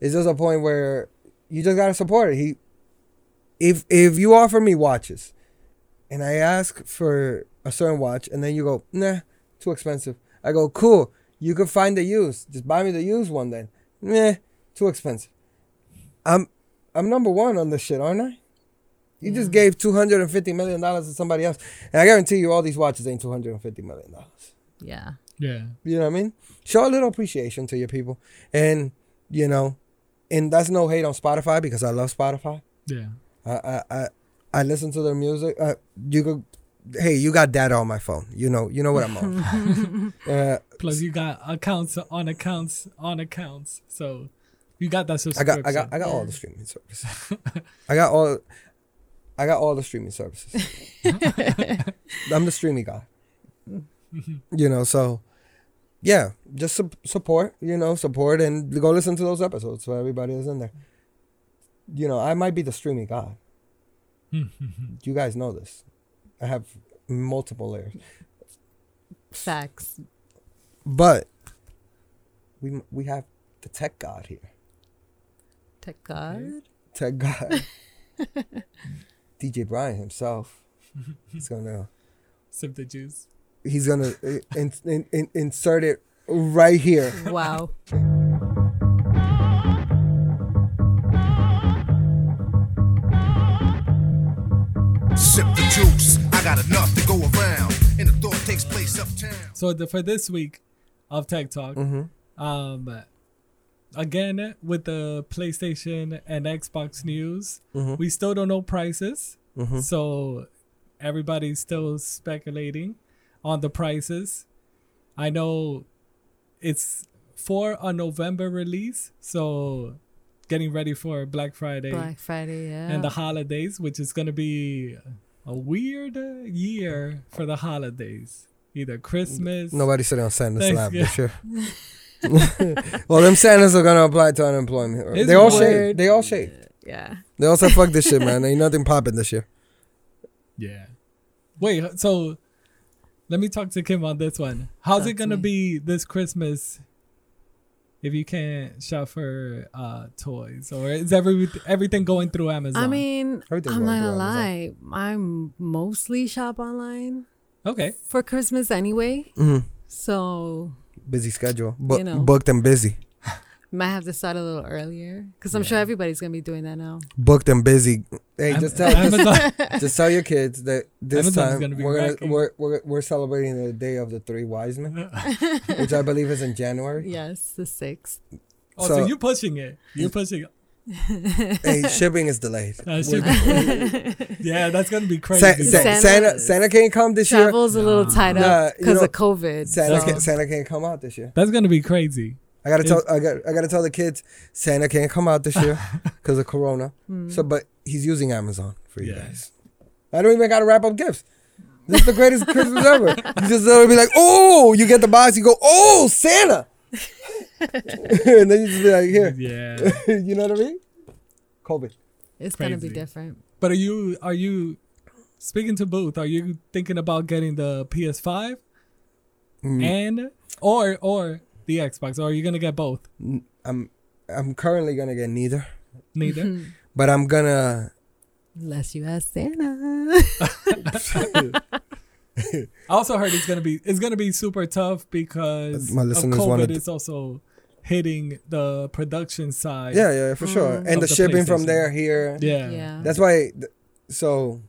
it's just a point where you just gotta support it. He, if if you offer me watches, and I ask for a certain watch, and then you go, nah, too expensive. I go, cool. You can find the used. Just buy me the used one then. Meh, too expensive. I'm I'm number one on this shit, aren't I? You yeah. just gave two hundred fifty million dollars to somebody else. And I guarantee you all these watches ain't two hundred fifty million dollars. Yeah. Yeah. You know what I mean? Show a little appreciation to your people. And, you know, and that's no hate on Spotify because I love Spotify. Yeah. I I, I, I listen to their music. Uh, you could... Hey, you got data on my phone. You know, you know what I'm on. uh, Plus, you got accounts on accounts on accounts. So, you got that subscription. I got, I got, I got all the streaming services. I got all, I got all the streaming services. I'm the streaming guy. You know, so yeah, just su- support. You know, support and go listen to those episodes for everybody that's in there. You know, I might be the streaming guy. You guys know this. I have multiple layers. Facts. But we we have the tech god here. Tech god? Tech god. D J Brian himself is going to... Sip the juice. He's going to in, in, in, insert it right here. Wow. Sip the juice. Got enough to go around, and the thought takes place uptown. So the, for this week of Tech Talk, mm-hmm. um, again with the PlayStation and Xbox news, mm-hmm. we still don't know prices, mm-hmm. so everybody's still speculating on the prices. I know it's for a November release, so getting ready for Black Friday, Black Friday, yeah, and the holidays, which is gonna be. A weird year for the holidays. Either Christmas. Nobody's sitting on Santa's lap this year. Well, them Santas are going to apply to unemployment. It's they all shaved. They all shaved. Yeah. They all said, fuck this shit, man. Ain't nothing popping this year. Yeah. Wait, so let me talk to Kim on this one. How's That's it going to be this Christmas if you can't shop for uh, toys, or is every, everything going through Amazon? I mean, everything I'm not gonna lie. I mostly shop online. Okay. For Christmas anyway. Mm-hmm. So. Busy schedule. Bu- you know, booked and busy. Might have to start a little earlier because I'm yeah. sure everybody's going to be doing that now. Booked and busy. Hey, Am- just, tell, just, just tell your kids that this Amazon's time gonna we're, gonna, we're, we're, we're celebrating the day of the three wise men, which I believe is in January. Yes, the sixth. Oh, so, so you're pushing it. You're pushing it. Hey, shipping is delayed. Uh, shipping. Yeah, that's going to be crazy. Sa- Sa- Santa, Santa, Santa can't come this year. Travel's a little tied up because nah, you know, of COVID. Santa, so. can, Santa can't come out this year. That's going to be crazy. I gotta tell I got I gotta tell the kids Santa can't come out this year because of Corona. Mm. So, but he's using Amazon for you yeah. guys. I don't even gotta wrap up gifts. This is the greatest Christmas ever. You just literally be like, oh, you get the box, you go, oh, Santa, and then you just be like, here, yeah, you know what I mean? COVID. It's Crazy. Gonna be different. But are you are you speaking to Booth? Are you thinking about getting the P S five mm. and or or? The Xbox, or are you gonna get both? I'm, I'm currently gonna get neither. Neither, mm-hmm. but I'm gonna. Unless you ask Santa. I also heard it's gonna be it's gonna be super tough because my listeners of COVID is also hitting the production side. Yeah, yeah, for sure, mm. and the, the shipping from there here. Yeah, yeah. That's why. So,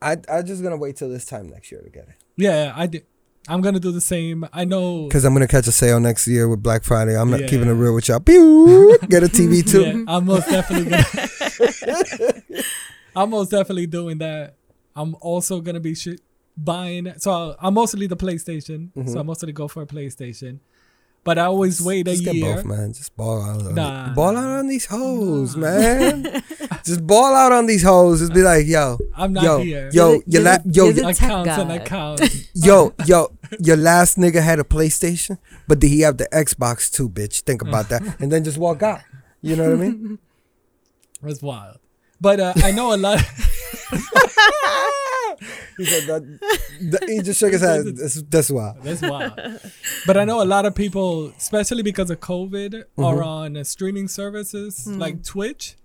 I I'm just gonna wait till this time next year to get it. Yeah, I do. I'm going to do the same. I know. Because I'm going to catch a sale next year with Black Friday. I'm not yeah. keeping it real with y'all. Pew! Get a T V too. Yeah, I'm most definitely gonna I'm most definitely doing that. I'm also going to be sh- buying. So I'm mostly the PlayStation. Mm-hmm. So I mostly go for a PlayStation. But I always wait a just year. Just get both, man. Just ball out on, nah. the, ball out on these hoes, nah. man. Just ball out on these hoes. Just be like, yo. I'm not yo, here. Yo, you're your la- the, yo, your accounts and accounts. yo, yo, your last nigga had a PlayStation, but did he have the Xbox too, bitch? Think about that. And then just walk out. You know what I mean? That's wild. But uh, I know a lot. He said that, that, he just shook his head. That's, that's wild. That's wild. But I know a lot of people, especially because of COVID, mm-hmm. are on uh, streaming services mm-hmm. like Twitch,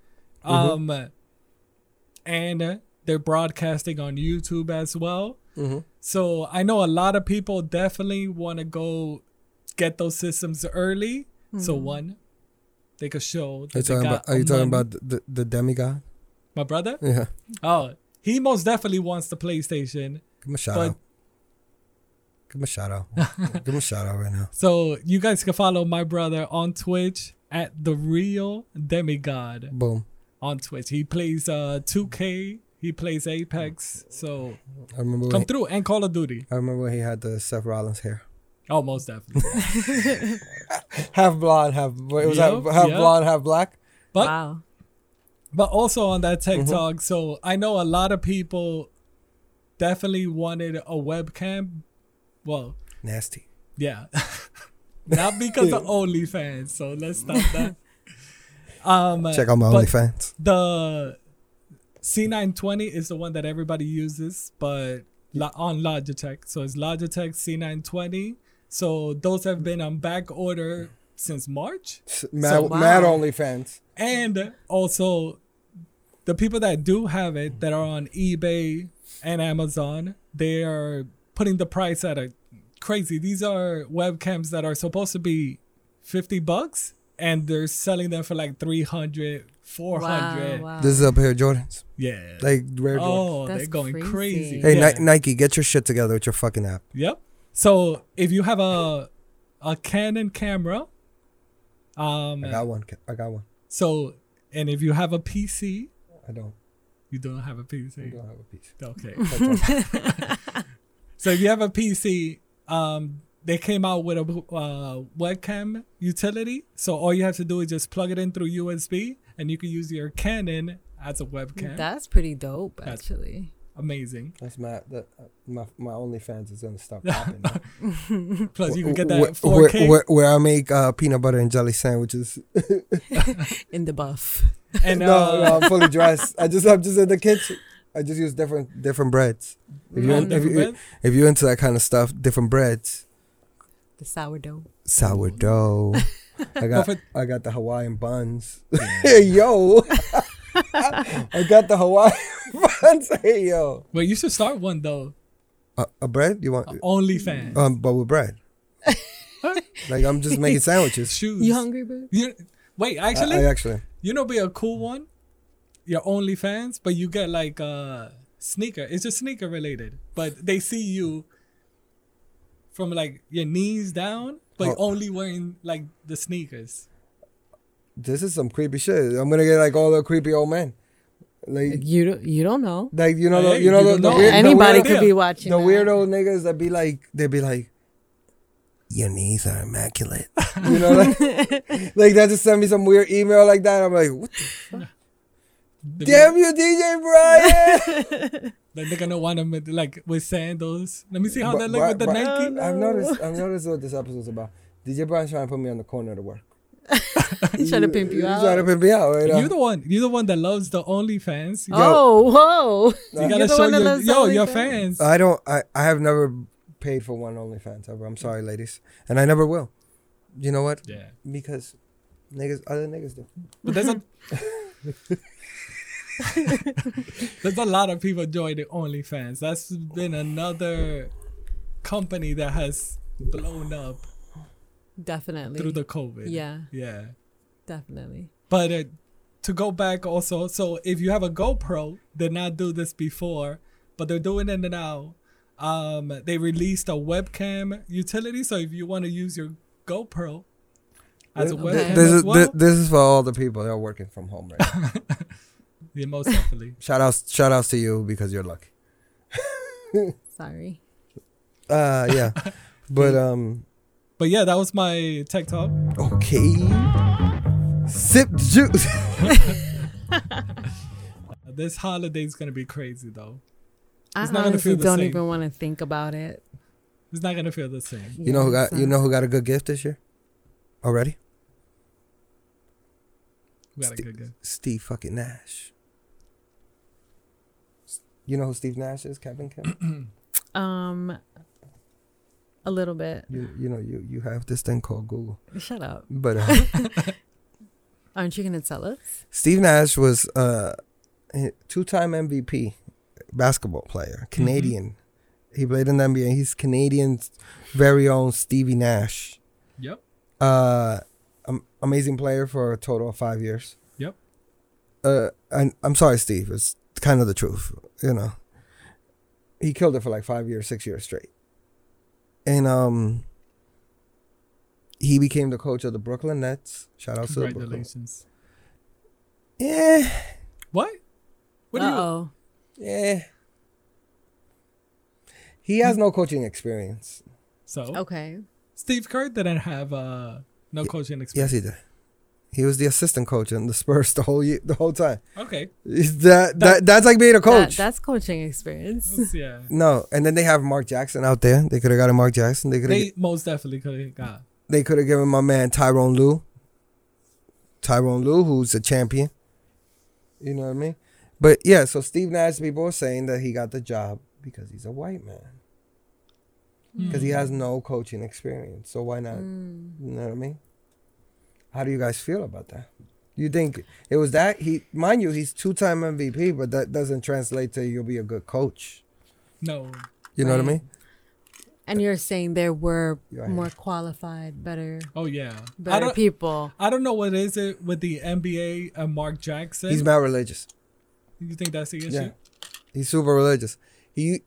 um, mm-hmm. and uh, they're broadcasting on YouTube as well. Mm-hmm. So I know a lot of people definitely want to go get those systems early. Mm-hmm. So one, they could show. That are you, they talking, got about, are you talking about the, the demigod? My brother? Yeah. Oh, he most definitely wants the PlayStation. Give him a shout out. Give him a shout out. Give him a shout out right now. So you guys can follow my brother on Twitch at The Real Demigod. Boom. On Twitch. He plays uh, two K. He plays Apex. So I remember come he, through and Call of Duty. I remember when he had the Seth Rollins hair. Oh, most definitely. half blonde, half, wait, was yep, that half yep. blonde, half black. But, wow. But also on that tech mm-hmm. talk. So I know a lot of people definitely wanted a webcam. Well. Nasty. Yeah. Not because of OnlyFans. So let's stop that. Um, Check out my OnlyFans. The C nine twenty is the one that everybody uses, but lo- on Logitech. So it's Logitech C nine twenty. So those have been on back order since March. Mad, so, wow. Mad OnlyFans. And also the people that do have it that are on eBay and Amazon, they are putting the price at a crazy. These are webcams that are supposed to be fifty bucks and they're selling them for like three hundred, four hundred. Wow, wow. This is up here, Jordans. Yeah. Like rare Jordans. Oh, that's they're going crazy. crazy. Hey, yeah. Ni- Nike, get your shit together with your fucking app. Yep. So if you have a a Canon camera. Um, I got one. I got one. So, and if you have a P C. I don't. You don't have a P C? I don't have a P C. Okay. So if you have a P C, um, they came out with a uh, webcam utility. So all you have to do is just plug it in through U S B and you can use your Canon as a webcam. That's pretty dope, That's actually. Amazing. That's my that, uh, my my OnlyFans is gonna stop popping. Plus, you can get that four K. Where, where, where I make uh, peanut butter and jelly sandwiches. In the buff. And, uh, no, no, I'm fully dressed. I just I'm just in the kitchen. I just use different different breads. If you if you if you're into that kind of stuff, different breads. The sourdough. Sourdough. I got I got the Hawaiian buns. Yeah. Yo. I got the Hawaiian buns. Hey, yo. Wait, you should start one though. Uh, a bread? You want? Uh, OnlyFans. Um, but with bread. Like I'm just making sandwiches. Shoes. You hungry, bro? You, wait, actually, I, I actually, you know, be a cool one. Your OnlyFans, but you get like a sneaker. It's just sneaker related, but they see you from like your knees down, but oh. only wearing like the sneakers. This is some creepy shit. I'm gonna get like all the creepy old men. Like you, don't, you don't know. Like you know, yeah, the, you know, you the, know. The weird, anybody the weirdo, could be watching. The weird old niggas that be like, they be like, your knees are immaculate. You know, like, like that just sent me some weird email like that. I'm like, what the fuck? The Damn man. You, D J Brian! That nigga don't want him like with sandals. Let me see how but, that look but, with the but, Nike. Oh, no. I've noticed. I've noticed what this episode's about. D J Brian's trying to put me on the corner to work. He's trying to pimp you out. He's trying to pimp me out. Right you're now. the one. You're the one that loves the OnlyFans. Yo, oh, whoa! You gotta you're show your, yo, your fans. I don't. I, I have never paid for one OnlyFans ever. I'm sorry, ladies, and I never will. You know what? Yeah. Because niggas, other niggas do. But there's a. There's a lot of people joining OnlyFans. That's been another company that has blown up. Definitely. Through the COVID. Yeah. Yeah. Definitely. But uh, to go back also, so if you have a GoPro, they did not do this before, but they're doing it now. Um, they released a webcam utility. So if you want to use your GoPro as a webcam okay. this, is, well, this is for all the people that are working from home right now. Yeah, most definitely. Shout outs, shout outs to you because you're lucky. Sorry. Uh, yeah, but um, but yeah, that was my tech talk. Okay. Sip juice. This holiday's gonna be crazy though. It's I not honestly gonna feel don't same. even want to think about it. It's not gonna feel the same. You yeah, know who got? You know who got a good gift this year? Already. We got Steve, a good gift. Steve fucking Nash. You know who Steve Nash is, Captain Kim? um, a little bit. You you know you you have this thing called Google. Shut up. But uh, aren't you gonna tell us? Steve Nash was uh, a two-time M V P basketball player, Canadian, He played in the N B A. He's Canadian's very own Stevie Nash. Yep. Uh, um, amazing player for a total of five years. Yep. Uh, and I'm sorry, Steve. It's kind of the truth, you know. He killed it for like five years, six years straight. And um, he became the coach of the Brooklyn Nets. Shout out to the Brooklyn Nets. Yeah. What? What do you? Yeah. He has no coaching experience. So? Okay. Steve Kerr didn't have uh, no yeah. coaching experience. Yes, he did. He was the assistant coach in the Spurs the whole year, the whole time. Okay. That, that, that That's like being a coach. That, that's coaching experience. That's, yeah. No, and then they have Mark Jackson out there. They could have got a Mark Jackson. They, they most definitely could have got. They could have given my man Tyronn Lue. Tyronn Lue, who's a champion. You know what I mean? But yeah, so Steve Nash, people were saying that he got the job because he's a white man. Because mm. he has no coaching experience. So why not? Mm. You know what I mean? How do you guys feel about that? You think it was that? He, mind you, he's two-time M V P, but that doesn't translate to you'll be a good coach. No. You know right. what I mean? And you're saying there were right. more qualified, better Oh yeah. better I people. I don't know what is it with the N B A and Mark Jackson. He's not religious. You think that's the issue? Yeah. He's super religious. He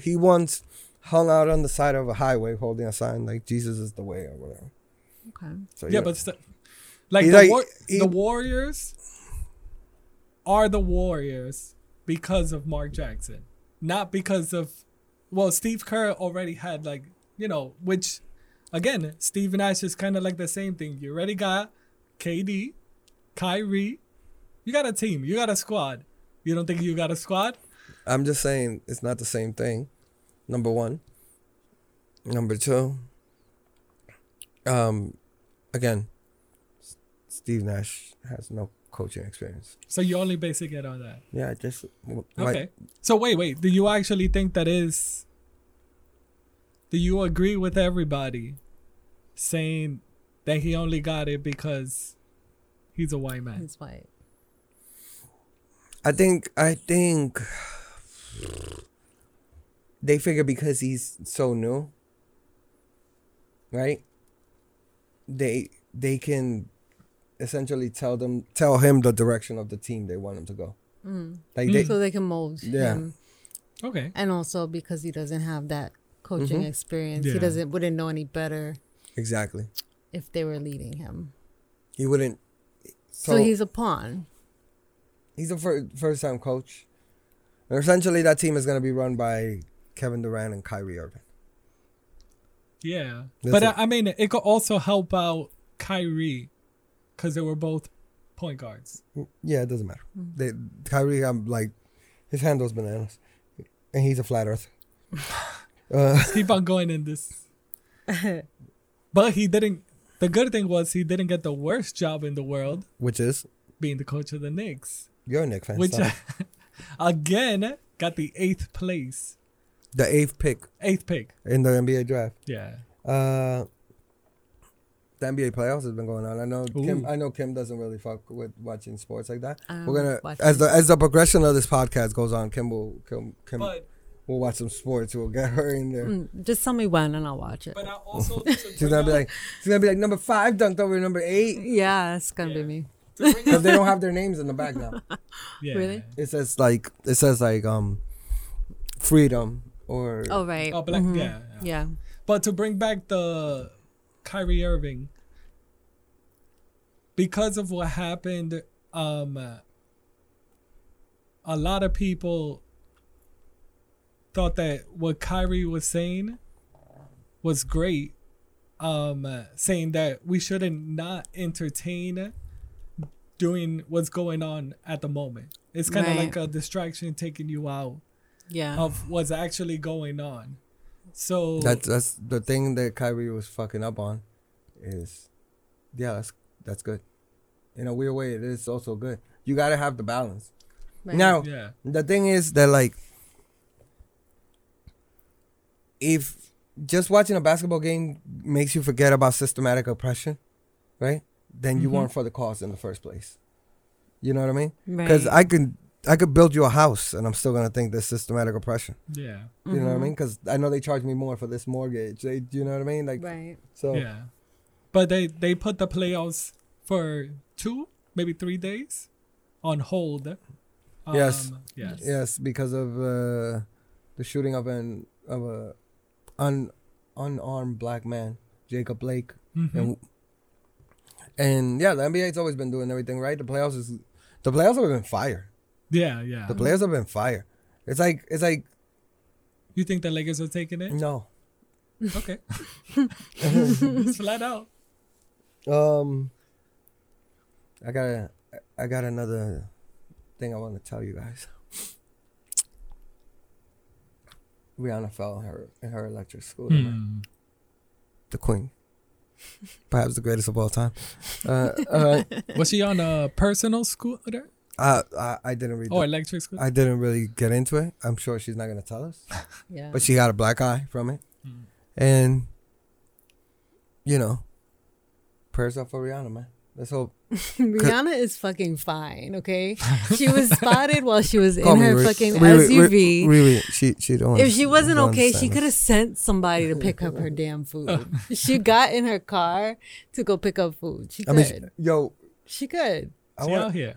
he once hung out on the side of a highway holding a sign like Jesus is the way or whatever. Okay. So yeah, but st- like, the, like war- he, the Warriors are the Warriors because of Mark Jackson, not because of well, Steve Kerr already had like you know, which again, Steve Nash is kind of like the same thing. You already got K D, Kyrie. You got a team. You got a squad. You don't think you got a squad? I'm just saying it's not the same thing. Number one. Number two. Um, again, S- Steve Nash has no coaching experience. So you're only basing it on that? Yeah, just... W- okay. My- so wait, wait. Do you actually think that is... Do you agree with everybody saying that he only got it because he's a white man? He's white. I think... I think... They figure because he's so new, right? They they can essentially tell them tell him the direction of the team they want him to go. Mm. Like mm. They, so they can mold yeah. him. Okay. And also because he doesn't have that coaching mm-hmm. experience, yeah. he doesn't wouldn't know any better. Exactly. If they were leading him, he wouldn't. So, so he's a pawn. He's a fir- first time coach, and essentially that team is going to be run by Kevin Durant and Kyrie Irving. Yeah. That's but, it. I mean, it could also help out Kyrie because they were both point guards. Yeah, it doesn't matter. Mm-hmm. They, Kyrie, I'm like, his handle's bananas. And he's a flat earth. uh, keep on going in this. But he didn't. The good thing was he didn't get the worst job in the world. Which is? Being the coach of the Knicks. You're a Knicks fan. Which, I, again, got the eighth place. The eighth pick. Eighth pick. In the N B A draft. Yeah. Uh, the N B A playoffs has been going on. I know Ooh. Kim I know Kim doesn't really fuck with watching sports like that. Um, We're gonna as the as the progression of this podcast goes on, Kim will Kim, Kim but, will watch some sports. We'll get her in there. Just tell me when and I'll watch it. But I also she's gonna be like she's gonna be like number five dunked over number eight. Yeah, it's gonna yeah. be me. Because they don't have their names in the back now. Yeah. Really? It says like it says like um freedom. Or oh right, oh, Black, mm-hmm. yeah, yeah, yeah. But to bring back the Kyrie Irving, because of what happened, um, a lot of people thought that what Kyrie was saying was great, um, saying that we shouldn't not entertain doing what's going on at the moment. It's kind of right. like a distraction taking you out. Yeah. Of what's actually going on. So that's that's the thing that Kyrie was fucking up on is yeah, that's that's good. In a weird way, it is also good. You gotta have the balance. Right. Now yeah. the thing is that like if just watching a basketball game makes you forget about systematic oppression, right? Then you mm-hmm. weren't for the cause in the first place. You know what I mean? Because right. I can I could build you a house and I'm still going to think there's systematic oppression. Yeah. You mm-hmm. know what I mean? Because I know they charge me more for this mortgage. They, you know what I mean? Like, right. So. Yeah. But they, they put the playoffs for two, maybe three days on hold. Um, yes. Yes. Yes. Because of uh, the shooting of an of a un, unarmed black man, Jacob Blake. Mm-hmm. And, and yeah, the N B A's always been doing everything right. The playoffs is the playoffs have been fire. Yeah, yeah. The players have been fire. It's like it's like. You think the Lakers are taking it? No. Okay. It's flat out. Um. I got a, I got another thing I want to tell you guys. Rihanna fell in her in her electric scooter. Mm. The queen, perhaps the greatest of all time. Uh, uh, Was she on a personal scooter? Uh, I I didn't read. Oh, the, electric scooter. I didn't really get into it. I'm sure she's not gonna tell us. Yeah. But she got a black eye from it, mm. and you know, prayers up for Rihanna, man. Let's hope. Rihanna is fucking fine. Okay, she was spotted while she was in Call her re- fucking re- S U V. Really, re- re- she she don't. If she wasn't okay, she could have sent somebody to pick up her damn food. She got in her car to go pick up food. She could. I mean, she, yo, she could. I want, here.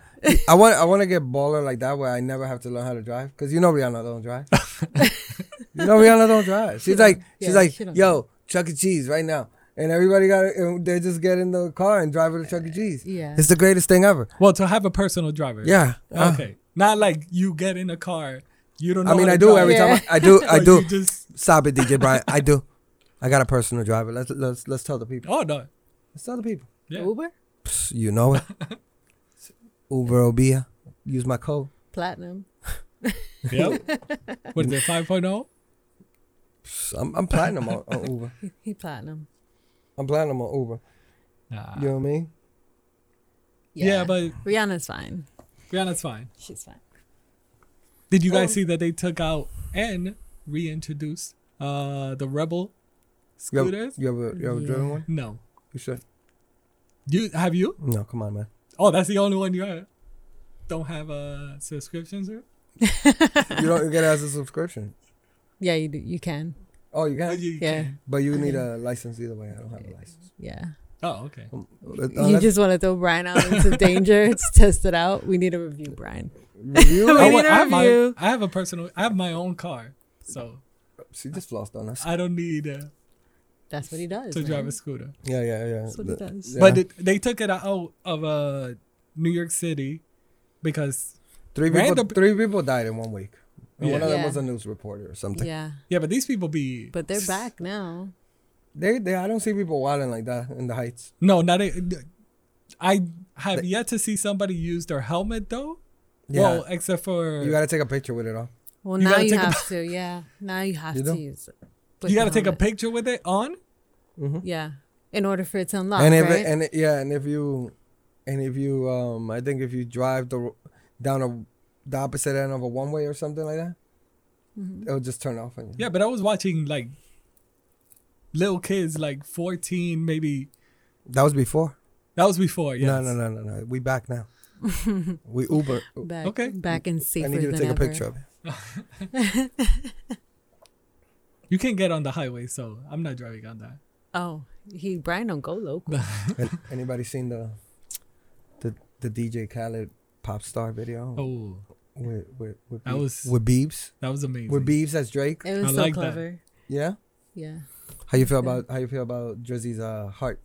I want I want to get baller like that where I never have to learn how to drive, because you know Rihanna don't drive. You know Rihanna don't drive. She's she like yeah, she's like she yo Chuck E. Cheese right now, and everybody got it. They just get in the car and drive it to Chuck E. Cheese. Yeah, it's the greatest thing ever. Well, to have a personal driver. Yeah. Uh, okay. Not like you get in a car, you don't know. I mean, I do drive. every yeah. time. I, I do. I do. Just... Stop it, D J Brian. I do. I got a personal driver. Let's let's let's tell the people. Oh no. Let's tell the people. Yeah. Uber. Psst, you know it. Uber Obia. Use my code. Platinum. Yep. What is it, five point oh? I'm, I'm platinum on, on Uber. He, he platinum. I'm platinum on Uber. Nah. You know what I mean? Yeah, yeah, but... Rihanna's fine. Rihanna's fine. She's fine. Did you guys um, see that they took out and reintroduced uh, the Rebel scooters? You ever, you ever yeah. driven one? No. You should. You, have you? No, come on, man. Oh, that's the only one you have. Don't have a subscription, sir? You don't get as a subscription. Yeah, you do. You can. Oh, you can? You, you yeah. Can. But you need a license either way. I don't have a license. Yeah. Oh, okay. Um, uh, you just want to throw Brian out into danger to test it out? We need a review, Brian. Review? we I, need a I, have review. My, I have a personal... I have my own car, so... She just lost on us. I don't need... Uh, That's what he does. To man. drive a scooter. Yeah, yeah, yeah. That's what he does. Yeah. But it, they took it out of uh, New York City because three people, three people died in one week. And yeah. one of yeah. them was a news reporter or something. Yeah. Yeah, but these people be. But they're back now. They, they. I don't see people wilding like that in the Heights. No, not. A, I have they, yet to see somebody use their helmet though. Yeah. Well, except for you got to take a picture with it on. Well, you now you have a, to. Yeah. Now you have you to know? use it. You gotta take a picture with it on, mm-hmm. yeah, in order for it to unlock. And if right? it, and it, yeah, and if you, and if you, um, I think if you drive the down a, the opposite end of a one way or something like that, mm-hmm. it'll just turn off on you. Yeah, but I was watching like little kids, like fourteen, maybe. That was before. That was before. Yes. No, no, no, no, no. We back now. We Uber. Back, okay. Back and safer. I need you to take ever. a picture of it. You can't get on the highway, so I'm not driving on that. Oh, he Brian don't go local. Anybody seen the the the D J Khaled pop star video? Oh, with with with, that Be- was, with Biebs. That was amazing. With Biebs as Drake. It was I so like clever. That. Yeah. Yeah. How you feel yeah. about how you feel about Drizzy's uh, heart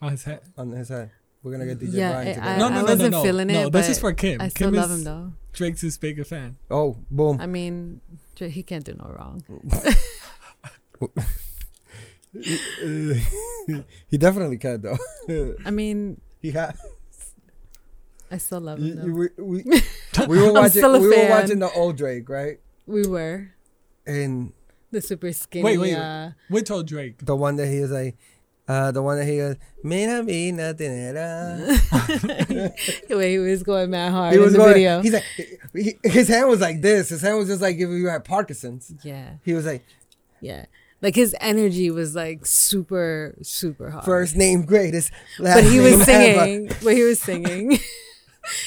on his head? On his head. We're gonna get D J yeah, Brian together. I, I, no, no, I wasn't no, no, feeling no. it. No, this is for Kim. I still Kim love is, him though. Drake's his bigger fan. Oh, boom. I mean. He can't do no wrong. He definitely can, though. I mean, he has. I still love him. Though. We, we, we were watching. We fan. were watching the old Drake, right? We were. And the super skinny. Wait, wait. Uh, which old Drake? The one that he is like. Uh, the one that he goes, Mira mi natinera. The way he was going mad hard he was in the going, video. He's like, he, his hand was like this. His hand was just like if you had Parkinson's. Yeah. He was like. Yeah. Like his energy was like super, super hard. First name greatest. Last but he was name singing. Ever. But he was singing.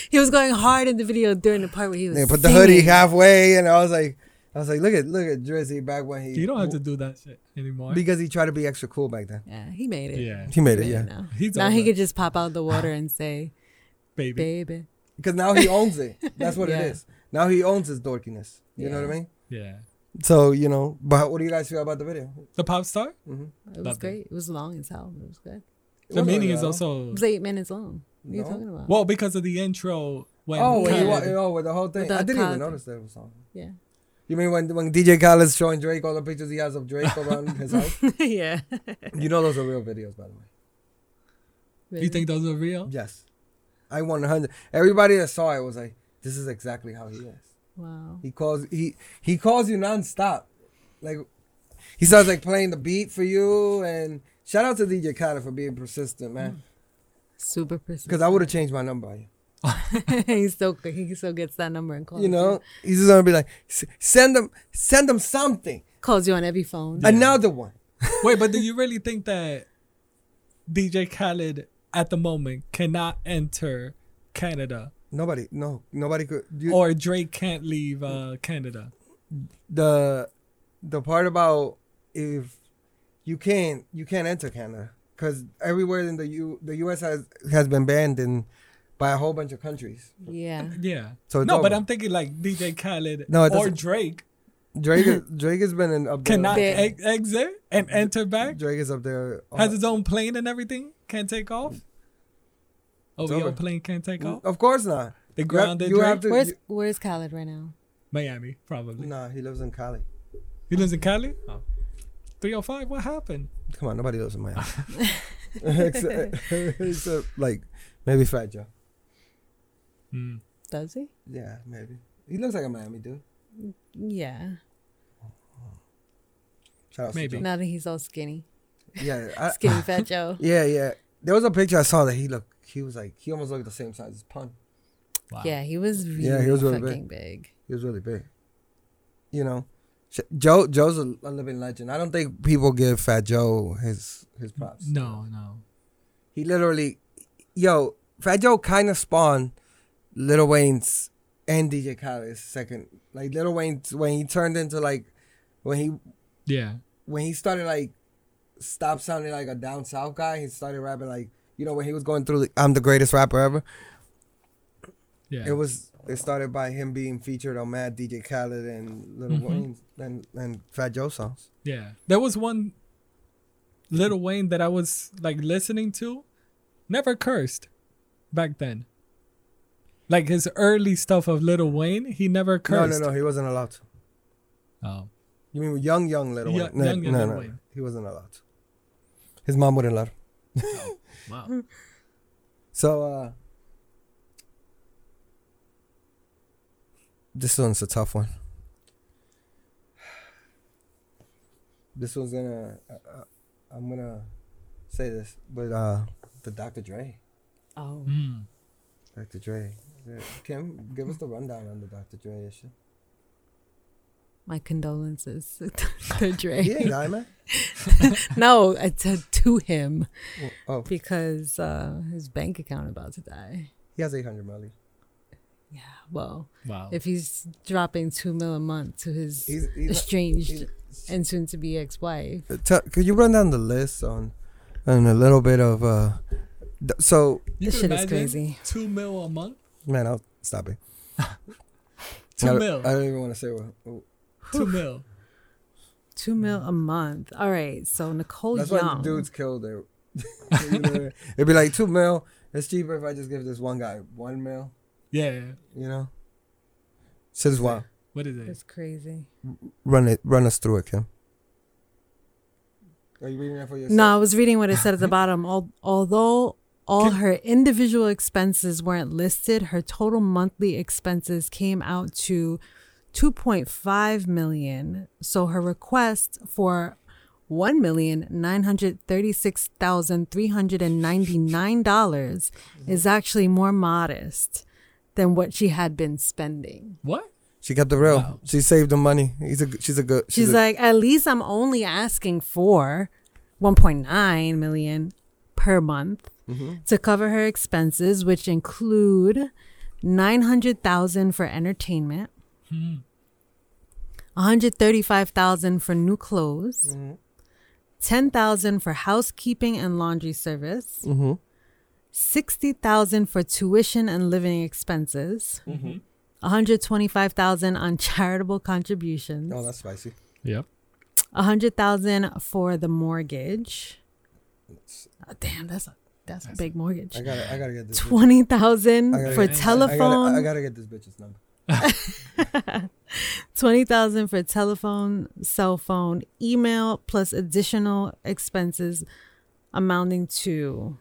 He was going hard in the video during the part where he was. They put the singing. Hoodie halfway, and I was like, I was like, look at look at Drizzy back when he. You don't have to do that shit anymore. Because he tried to be extra cool back then. Yeah, he made it. Yeah, he made he it. Made yeah. It now He's now he could just pop out the water and say, "Baby, baby," because now he owns it. That's what yeah. it is. Now he owns his dorkiness. You yeah. know what I mean? Yeah. So, you know, but what do you guys feel about the video? The pop star? Mm-hmm. It was great. It. it was long as hell. It was good. The meaning is also... It was eight minutes long. What no. are you talking about? Well, because of the intro. When oh, when you, oh, with the whole thing. The I didn't even notice that it was on. Yeah. You mean when when D J Khaled's showing Drake all the pictures he has of Drake around his house? Yeah. You know those are real videos, by the way. Really? You think those are real? Yes. I one hundred. Everybody that saw it was like, this is exactly how he is. Wow. He calls he he calls you nonstop. Like he starts like playing the beat for you, and shout out to D J Khaled for being persistent, man. Super persistent. Because I would have changed my number. he still he still gets that number and calls you. You know, he's just gonna be like, send them send them something. Calls you on every phone. Yeah. Another one. Wait, but do you really think that D J Khaled at the moment cannot enter Canada? Nobody, no, nobody could. You, or Drake can't leave uh, Canada. The the part about if you can't you can't enter Canada because everywhere in the U the U S has has been banned in by a whole bunch of countries. Yeah, yeah. So no, over. But I'm thinking like D J Khaled no, or Drake. Drake is, Drake has been in up there. Cannot e- exit and enter back. Drake is up there. Has his own plane and everything. Can't take off. Oh, your plane can't take off? Of course not. They grounded you have, you have to, where's, you, where's Khaled right now? Miami, probably. No, nah, he lives in Cali. He lives in Cali? Oh. three oh five, what happened? Come on, nobody lives in Miami. except, except, like, maybe Fat Joe. Mm. Does he? Yeah, maybe. He looks like a Miami dude. Yeah. Shout out maybe. Now that he's all skinny. Yeah. I, skinny Fat Joe. Yeah, yeah. There was a picture I saw that he looked. He was like, he almost looked the same size as Pun. Wow. Yeah, he was really, yeah, he was really fucking big. big. He was really big. You know, Joe Joe's a, a living legend. I don't think people give Fat Joe his his props. No, no. He literally, yo, Fat Joe kind of spawned Lil Wayne's and D J Khaled's second. Like Lil Wayne's when he turned into like, when he, yeah, when he started like, stopped sounding like a down south guy. He started rapping like. You know, when he was going through the, I'm the greatest rapper ever. Yeah. It was, it started by him being featured on Mad D J Khaled and Lil mm-hmm. Wayne and, and Fat Joe songs. Yeah. There was one Lil Wayne that I was like listening to, never cursed back then. Like his early stuff of Lil Wayne, he never cursed. No, no, no. He wasn't allowed to. Oh. You mean young, young Lil Wayne? Young, no, young, no, young no, Lil Wayne. No, he wasn't allowed to. His mom wouldn't let him. Oh, wow. So, uh, this one's a tough one. This one's gonna, uh, I'm gonna say this, but uh, the Doctor Dre. Oh. Mm. Doctor Dre. Kim, give us the rundown on the Doctor Dre issue. My condolences to Dre. He ain't dying, man. No, I said to him oh. because uh, his bank account about to die. He has eight hundred million. Yeah, well, wow. If he's dropping two mil a month to his he's, he's estranged not, he's, and soon to be ex-wife. T- could you run down the list on, on a little bit of uh, th- so you this shit is crazy. Two mil a month. Man, I'll stop it. two I mil. I don't even want to say what. what Two mil. Two mil a month. All right. So Nicole That's Young. That's why the dudes kill their. It'd be like two mil. It's cheaper if I just give this one guy one mil. Yeah. You know? So this wild. What is it? It's crazy. Run it. Run us through it, Kim. Are you reading that for yourself? No, I was reading what it said at the bottom. Al- although all Kim- her individual expenses weren't listed, her total monthly expenses came out to two point five million. So her request for one million nine hundred thirty-six thousand three hundred ninety-nine dollars is actually more modest than what she had been spending. What? She kept it real. Wow. She saved the money. He's a, she's a good. She's, she's a, like, at least I'm only asking for one point nine million. per month mm-hmm. to cover her expenses, which include nine hundred thousand dollars for entertainment, mm-hmm. one hundred thirty-five thousand dollars for new clothes, mm-hmm. ten thousand dollars for housekeeping and laundry service, mm-hmm. sixty thousand dollars for tuition and living expenses, mm-hmm. one hundred twenty-five thousand dollars on charitable contributions. Oh, that's spicy. Yep. one hundred thousand dollars for the mortgage. Oh, damn, that's a, that's, that's a big mortgage. I gotta, I gotta get this. twenty thousand dollars for telephone. I gotta, I gotta get this bitch's number. twenty thousand dollars for telephone, cell phone, email, plus additional expenses amounting to.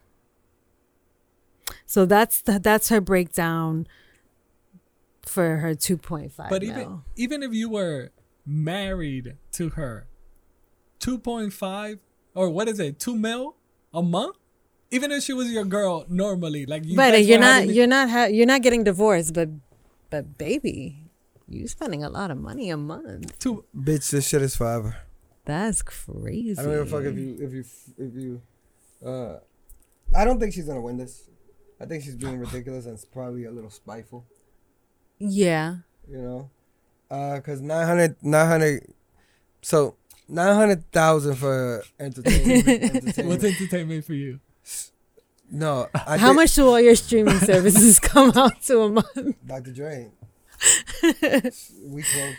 So that's the, that's her breakdown for her two point five. But even now, even if you were married to her, two point five or what is it, two mil a month? Even if she was your girl normally, like you. But you're not, you're not, ha- you're not getting divorced, but, but baby, you spending a lot of money a month. Two bitch, this shit is forever. That's crazy. I don't give a fuck if you, if you, if you. Uh, I don't think she's gonna win this. I think she's being ridiculous and it's probably a little spiteful. Yeah. You know, uh, cause nine hundred, nine hundred, so nine hundred thousand for entertainment, entertainment. What's entertainment for you? No. I How did, much do all your streaming services come out to a month? Doctor Dre. We close.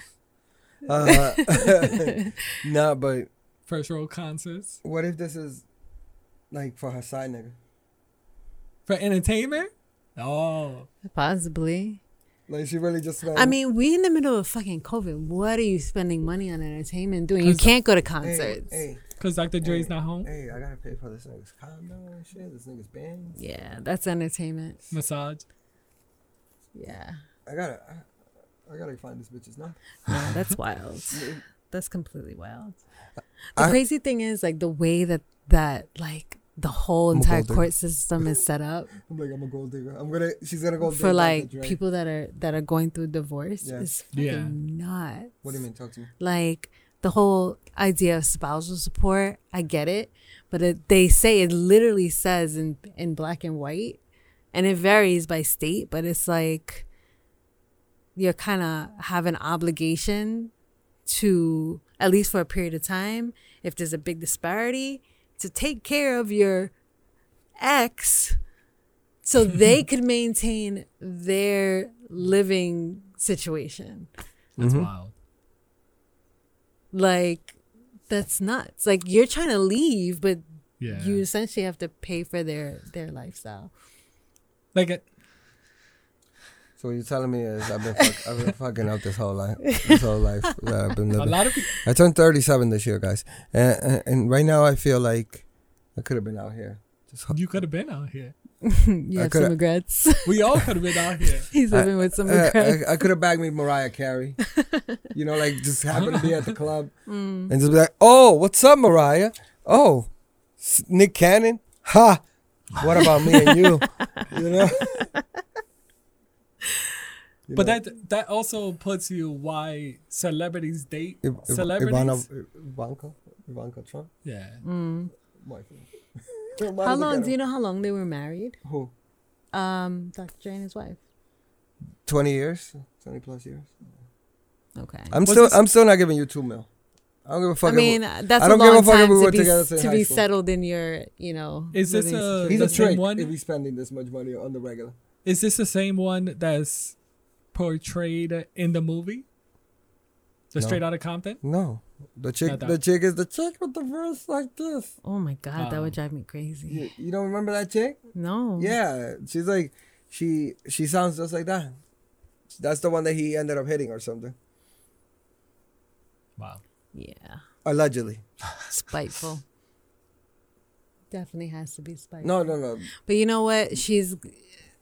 Uh, nah, but first row concerts. What if this is like for her side nigga? For entertainment? Oh. Possibly. Like she really just spent. I mean, we in the middle of fucking COVID. What are you spending money on entertainment doing? You can't go to concerts. Hey, hey, Cause Doctor Dre's hey, not home. Hey, I gotta pay for this nigga's condo and shit. This nigga's band. Yeah, that's entertainment. Massage. Yeah. I gotta, I, I gotta find this bitch's number. Yeah, that's wild. That's completely wild. The I, crazy thing is, like the way that that like. The whole entire court system is set up. I'm like, I'm a gold digger. I'm gonna. She's gonna go for like right? people that are that are going through divorce. Yeah. It's fucking yeah. nuts. What do you mean? Talk to me. Like the whole idea of spousal support. I get it, but it, they say it literally says in in black and white, and it varies by state. But it's like you're kind of have an obligation to, at least for a period of time, if there's a big disparity, to take care of your ex so they could maintain their living situation. That's mm-hmm. wild. Like, that's nuts. Like, you're trying to leave, but yeah. you essentially have to pay for their, their lifestyle. Like it. So what you're telling me is I've been fuck, I've been fucking up this whole life, this whole life that I've been living. A lot of people. I turned thirty-seven this year, guys, and, and, and right now I feel like I could have been out here. Just you could have been out here. You I have some regrets. We all could have been out here. He's living I, with some regrets. I, I, I could have bagged me Mariah Carey. You know, like just happen to be at the club mm. and just be like, "Oh, what's up, Mariah? Oh, Nick Cannon? Ha! What about me and you? You know." You but know. that that also puts you why celebrities date I, I, celebrities. Ivana, Ivanka, Ivanka Trump. Yeah. Mm. How long? Do you know how long they were married? Who? Um, Doctor Jay and his wife. Twenty years, twenty plus years. Okay. I'm What's still this? I'm still not giving you two mil. I don't give a fuck. I mean, if we, that's I don't a long give a fuck time we to be, to to be settled in your, you know. Is this a he's a trick? One? If he's spending this much money on the regular. Is this the same one that's portrayed in the movie? The no. Straight Outta Compton? No. The chick the chick is the chick with the verse like this. Oh my God, um, that would drive me crazy. You, you don't remember that chick? No. Yeah. She's like, she she sounds just like that. That's the one that he ended up hitting or something. Wow. Yeah. Allegedly. Spiteful. Definitely has to be spiteful. No, no, no. But you know what? She's...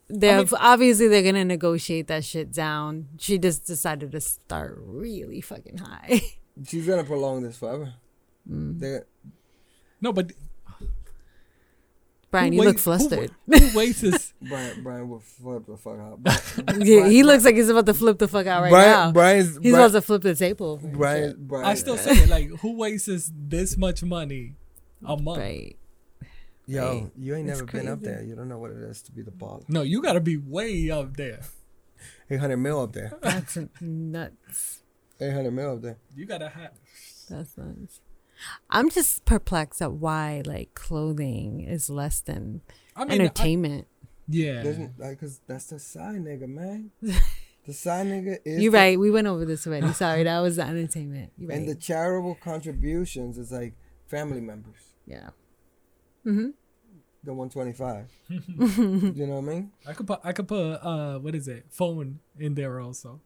They're I mean, obviously they're gonna negotiate that shit down. She just decided to start really fucking high. She's gonna prolong this forever. Mm. No, but Brian, you waits, look flustered. Who, who waits his Brian? Brian will flip the fuck out. Brian, yeah, Brian, he looks Brian. like he's about to flip the fuck out right Brian, now. Brian's he's Brian, about to flip the table. Brian, Brian, I still say it like, who wastes this much money a month? Right. Yo, hey, you ain't never crazy. been up there. You don't know what it is to be the baller. No, you got to be way up there. eight hundred mil up there. That's nuts. eight hundred mil up there. You got to have. That's nuts. I'm just perplexed at why like clothing is less than I mean, entertainment. I, yeah. Doesn't, like, cause that's the side nigga, man. The side nigga is. You're the, right. We went over this already. Sorry, that was the entertainment. You're right. And the charitable contributions is like family members. Yeah. Mm-hmm. The one twenty-five. You know what I mean? I could put I could put uh what is it? Phone in there also.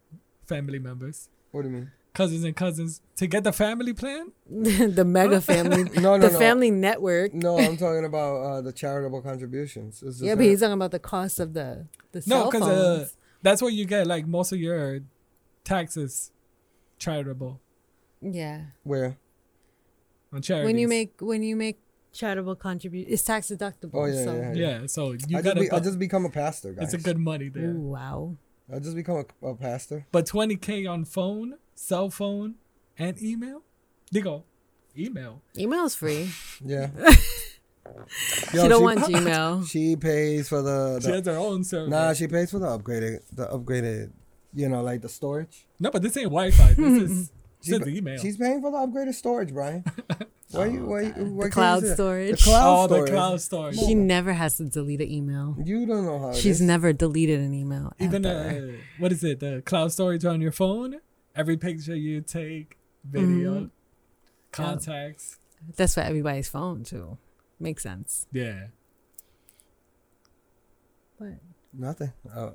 Family members. What do you mean? Cousins and cousins to get the family plan. The mega family. no, no, the no. family network. No, I'm talking about uh, the charitable contributions. It's yeah, but he's talking about the cost of the the no, cell phones. No, uh, because that's what you get. Like most of your taxes, charitable. Yeah. Where? On charities. When you make when you make charitable contributions, it's tax deductible. Oh yeah, so. yeah, yeah. Yeah. So you I gotta. Just be, I'll just become a pastor, guys. It's a good money there. Ooh, wow. I'll just become a, a pastor. But twenty K on phone. Cell phone and email? They go, email. Email's free. Yeah. Yo, she don't she, want Gmail. She pays for the, the... She has her own service. Nah, she pays for the upgraded, the upgraded, you know, like the storage. No, but this ain't Wi-Fi. This is she, this email. She's paying for the upgraded storage, Brian. Why oh, you, why you, why the cloud storage. The cloud oh, storage. the cloud storage. She never has to delete an email. You don't know how it She's is. never deleted an email. Even, uh, what is it, the cloud storage on your phone? Every picture you take, video, mm-hmm. contacts. That's for everybody's phone, too. Makes sense. Yeah. What? Nothing. Oh,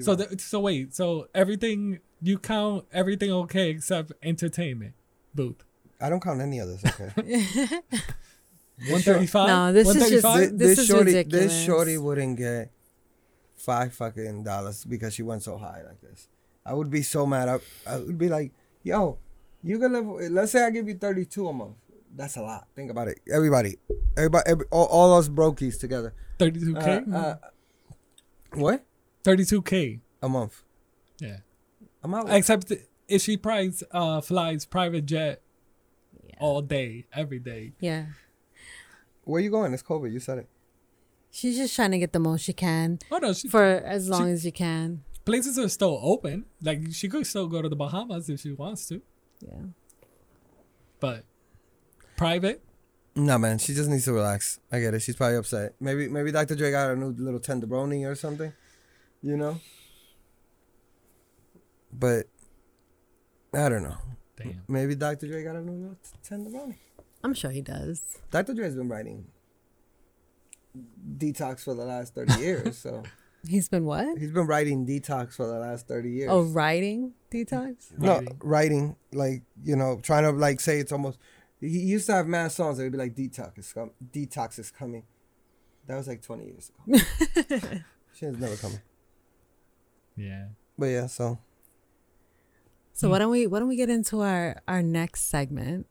so, the, so wait. So, everything, you count everything okay except entertainment. Booth. I don't count any others okay. one thirty-five? No, this is just, this, this is shorty, ridiculous. This shorty wouldn't get five fucking dollars because she went so high like this. I would be so mad. I, I would be like, yo, you can live. Let's say I give you thirty-two a month. That's a lot. Think about it. Everybody, everybody, every, all, all us brokies together. thirty-two K? Uh, uh, what? thirty-two K. A month. Yeah. I'm out. Except if she price, uh, flies private jet yeah. all day, every day. Yeah. Where you going? It's COVID. You said it. She's just trying to get the most she can oh, no, she, for as long she, as you can. Places are still open. Like, she could still go to the Bahamas if she wants to. Yeah. But private? Nah, man. She just needs to relax. I get it. She's probably upset. Maybe maybe Doctor Dre got a new little tenderoni or something. You know? But, I don't know. Damn. Maybe Doctor Dre got a new little tenderoni. I'm sure he does. Doctor Dre's been writing Detox for the last thirty years, so... He's been what? He's been writing Detox for the last thirty years. Oh, writing Detox? No, writing. Like, you know, trying to, like, say it's almost... He used to have mad songs that would be like, Detox is, com- Detox is coming. That was like twenty years ago. She was never coming. Yeah. But yeah, so... So hmm. why don't we why don't we get into our, our next segment?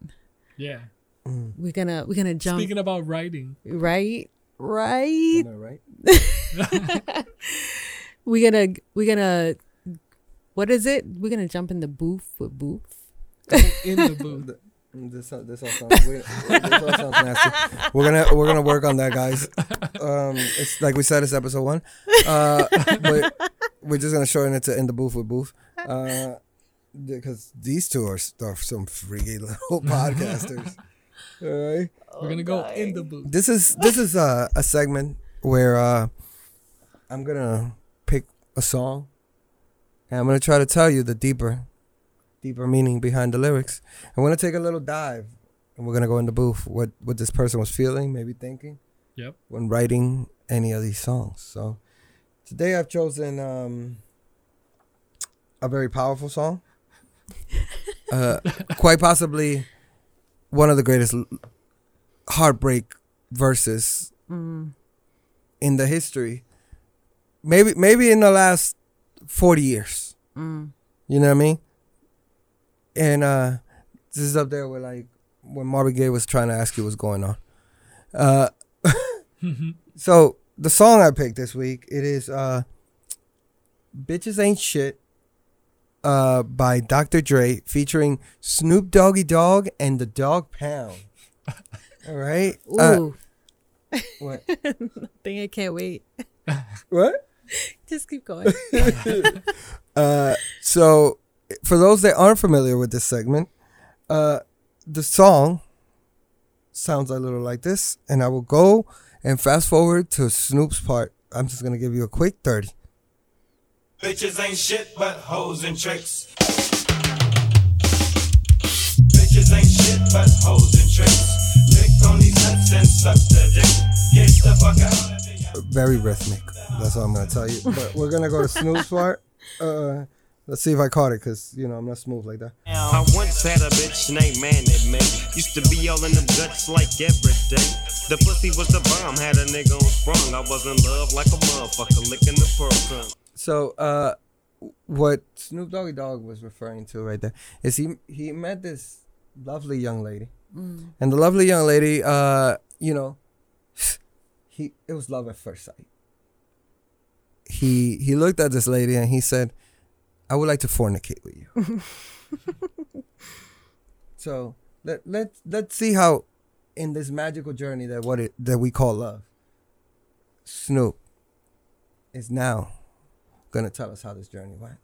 Yeah. Mm. We're gonna we're gonna jump... Speaking about writing. Right? Right? I'm right. we're gonna we're gonna what is it we're gonna jump in the booth with booth in the booth this, this all sounds weird. This all sounds nasty. we're gonna we're gonna work on that, guys. Um it's like we said, it's episode one. Uh but we're just gonna shorten it to in the booth with booth, uh because these two are, are some freaky little podcasters. All right, oh, we're gonna go God. in the booth. This is this is uh, a segment where uh I'm going to pick a song, and I'm going to try to tell you the deeper, deeper meaning behind the lyrics. I'm going to take a little dive, and we're going to go in the booth, what, what this person was feeling, maybe thinking, yep, when writing any of these songs. So today I've chosen um, a very powerful song, uh, quite possibly one of the greatest heartbreak verses mm. in the history. Maybe maybe in the last forty years. Mm. You know what I mean? And uh, this is up there with like when Marvin Gaye was trying to ask you what's going on. Uh, mm-hmm. So the song I picked this week, it is uh, Bitches Ain't Shit uh, by Doctor Dre featuring Snoop Doggy Dogg and the Dog Pound. All right? Ooh. Uh, What? Nothing. I can't wait. What? Just keep going. uh, so, for those that aren't familiar with this segment, uh, the song sounds a little like this, and I will go and fast forward to Snoop's part. I'm just gonna give you a quick thirty. Bitches ain't shit but hoes and tricks. Bitches ain't shit but hoes and tricks. Lick on these nuts and suck the dick. Get the fuck out of it. Very rhythmic. That's all I'm gonna tell you. But we're gonna go to Snoop's part. Uh, let's see if I caught it, cause you know I'm not smooth like that. I once had a bitch named Manny May. Used to be all in the guts like every day. The pussy was the bomb, had a nigga on sprung. I was in love like a motherfucker, licking the pearl tongue. So, uh, what Snoop Doggy Dogg was referring to right there is he he met this lovely young lady, mm. and the lovely young lady, uh, you know, he it was love at first sight. He he looked at this lady and he said, "I would like to fornicate with you." So let let let's see how, in this magical journey that what it that we call love, Snoop is now gonna tell us how this journey went.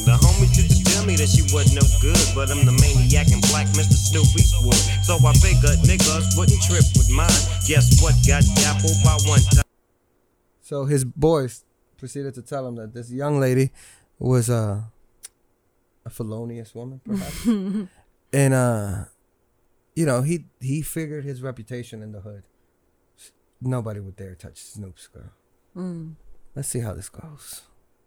The homies used to tell me that she wasn't no good, but I'm the maniac and black Mister Snoop Eastwood. So I figured niggas wouldn't trip with mine. Guess what? Got dappled by one time. So his boys proceeded to tell him that this young lady was uh, a felonious woman, perhaps. And, uh, you know, he, he figured his reputation in the hood. Nobody would dare touch Snoop's girl. Mm. Let's see how this goes.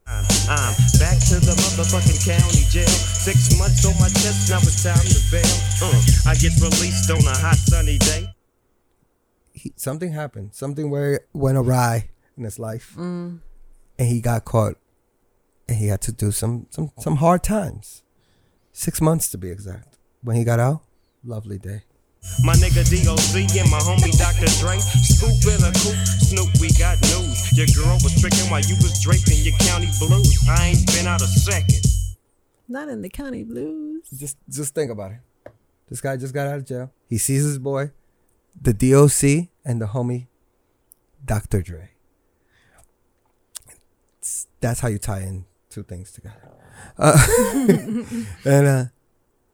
I'm, I'm back to the motherfucking county jail. Six months on my chest, now it's time to bail. Uh, I get released on a hot sunny day. He, something happened. Something where went awry in his life, mm. and he got caught, and he had to do some some some hard times, six months to be exact. When he got out, lovely day. My nigga D O C and my homie Doctor Dre, scoop in a coupe, Snoop, we got news. Your girl was tricking while you was draping your county blues. I ain't been out a second. Not in the county blues. Just just think about it. This guy just got out of jail. He sees his boy, the D O C, and the homie Doctor Dre. That's how you tie in two things together. Uh, and uh,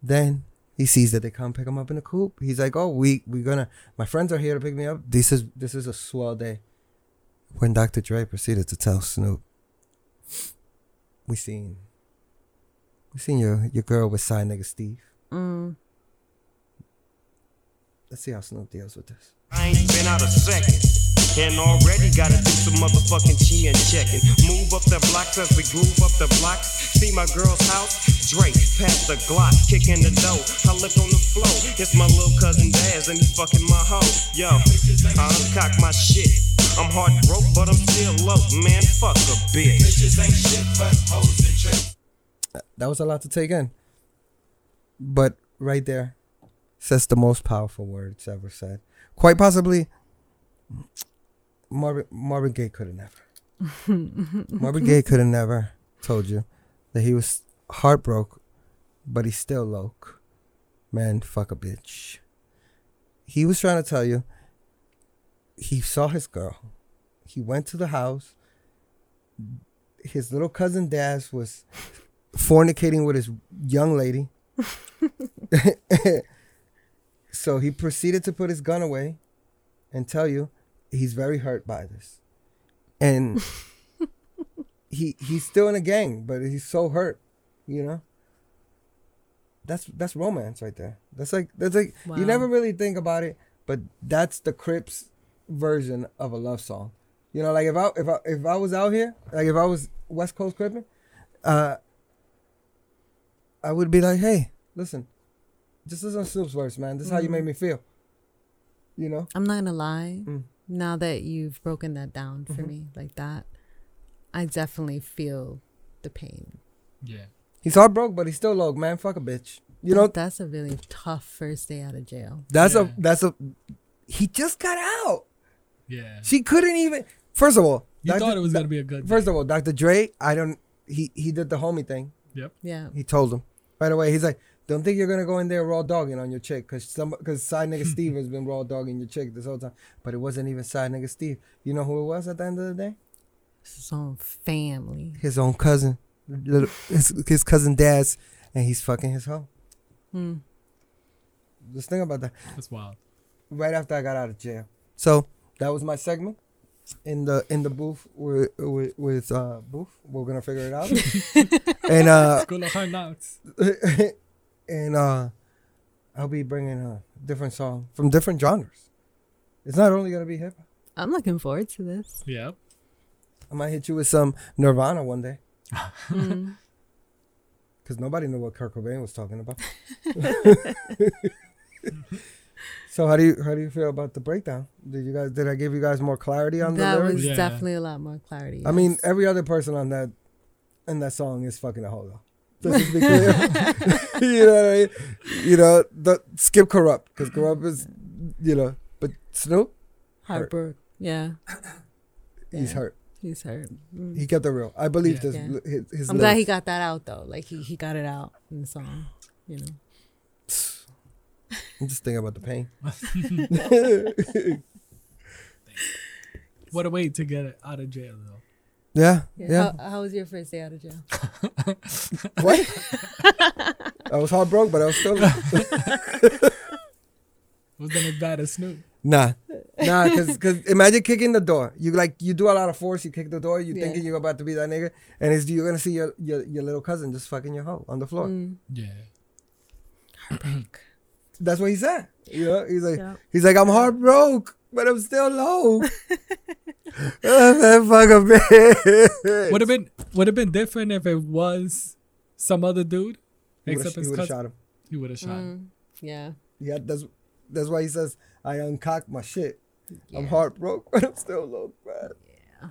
then he sees that they come pick him up in a coupe. He's like, "Oh, we we're gonna. My friends are here to pick me up. This is this is a swell day." When Doctor Dre proceeded to tell Snoop, "We seen, we seen your your girl with side nigga Steve." Mm. Let's see how Snoop deals with this. I ain't been out a second. And already gotta do some motherfucking chin checking. Move up the blocks as we groove up the blocks. See my girl's house, Drake, pass the Glock, kicking the dough. I look on the floor, it's my little cousin Daz and he's fucking my hoe. Yo, I uncock my shit. I'm hard broke, but I'm still low. Man, fuck a bitch. Bitches ain't shit, but hoes and tricks. That was a lot to take in, but right there, says the most powerful words ever said. Quite possibly. Marvin, Marvin Gaye could have never. Marvin Gaye could have never told you that he was heartbroken, but he's still low. Man, fuck a bitch. He was trying to tell you he saw his girl. He went to the house. His little cousin Daz was fornicating with his young lady. So he proceeded to put his gun away and tell you he's very hurt by this. And he he's still in a gang, but he's so hurt, you know? That's that's romance right there. That's like that's like wow. You never really think about it, but that's the Crips version of a love song. You know, like if I if I if I was out here, like if I was West Coast Crippin', uh I would be like, "Hey, listen, this isn't Snoop's verse, man. This is mm-hmm. how you made me feel." You know? I'm not gonna lie. Mm. Now that you've broken that down for mm-hmm. me like that, I definitely feel the pain. Yeah. He's heartbroken, but he's still low. Man, fuck a bitch. You know, that's a really tough first day out of jail. That's yeah. a, that's a, he just got out. Yeah. She couldn't even, first of all. You Doctor thought it was going to be a good First day. Of all, Doctor Dre, I don't, he, he did the homie thing. Yep. Yeah. He told him. By the way, he's like, Don't think you're going to go in there raw dogging on your chick because some because side nigga Steve has been raw dogging your chick this whole time. But it wasn't even side nigga Steve. You know who it was at the end of the day? His own family. His own cousin. Little, his, his cousin dad's. And he's fucking his hoe. Hmm. Just think about that. That's wild. Right after I got out of jail. So that was my segment. In the in the booth with with, with uh, booth, we're gonna figure it out. and uh, good luck hard knocks. And uh, I'll be bringing a different song from different genres. It's not only gonna be hip hop. I'm looking forward to this. Yeah, I might hit you with some Nirvana one day. mm. Cause nobody knew what Kurt Cobain was talking about. So how do you how do you feel about the breakdown? Did you guys did I give you guys more clarity on that? That was yeah. definitely a lot more clarity. Yes. I mean, every other person on that in that song is fucking a hoe. Just to be clear, you know what I mean? You know, the, skip Corrupt because Corrupt is, you know, but Snoop Harper, yeah, he's yeah. hurt. He's hurt. Mm. He kept it real. I believe yeah. this. Yeah. His, his I'm lyrics. Glad he got that out though. Like he, he got it out in the song, you know. I'm just thinking about the pain. What a way to get out of jail, though. Yeah, yeah. yeah. How, how was your first day out of jail? What? I was heartbroken, but I was still. Wasn't as bad as Snoop. Nah, nah, cause, cause imagine kicking the door. You like you do a lot of force. You kick the door. You yeah. thinking you're about to be that nigga, and it's you're gonna see your your, your little cousin just fucking your hoe on the floor. Mm. Yeah. Heartbreak. That's what he said. You know, he's like, yep. he's like, I'm heartbroken, but I'm still low. Would have been would have been different if it was some other dude. He except his cousin. Shot him. He would have shot mm, him. Yeah. Yeah. That's that's why he says, I uncocked my shit. Yeah. I'm heartbroken, but I'm still low, man. Yeah.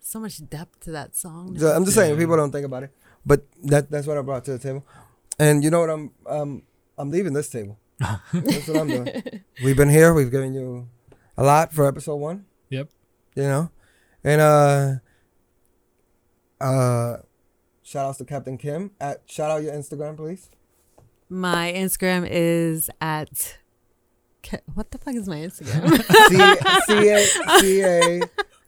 So much depth to that song. So I'm just saying, people don't think about it, but that that's what I brought to the table. And you know what? I'm um I'm leaving this table. That's what I'm doing. We've been here. We've given you a lot for episode one. Yep. You know, and uh, uh, shout outs to Captain Kim. At shout out your Instagram, please. My Instagram is at. What the fuck is my Instagram? C A C A.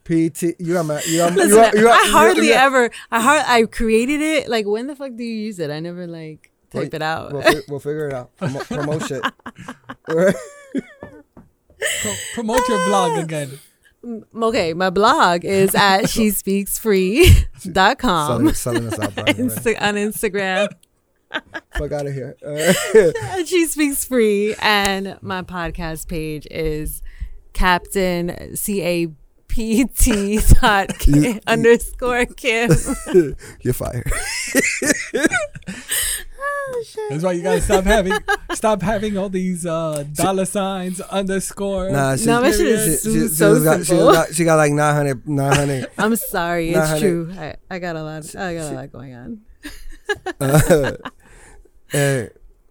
P T You are, you are, Listen, you are, you are, I hardly you are, ever. I hard. I created it. Like, when the fuck do you use it? I never like type well, it out. We'll, fi- we'll figure it out. Promo- promote shit. Pro- promote your blog again. Okay, my blog is at she speaks free dot com. Selling us out, Brian, Insta- right? On Instagram. Fuck out of here. Uh, she speaks free, and my podcast page is Captain C A. P T dot Kim you, underscore Kim. You're fired. Oh, shit. That's why you gotta stop having stop having all these uh, dollar signs underscore. Nah, she, no, my shit is she, she, so she got, simple. She got, she got like nine hundred. I'm sorry, it's true. I, I got a lot. I got a lot going on. uh, uh,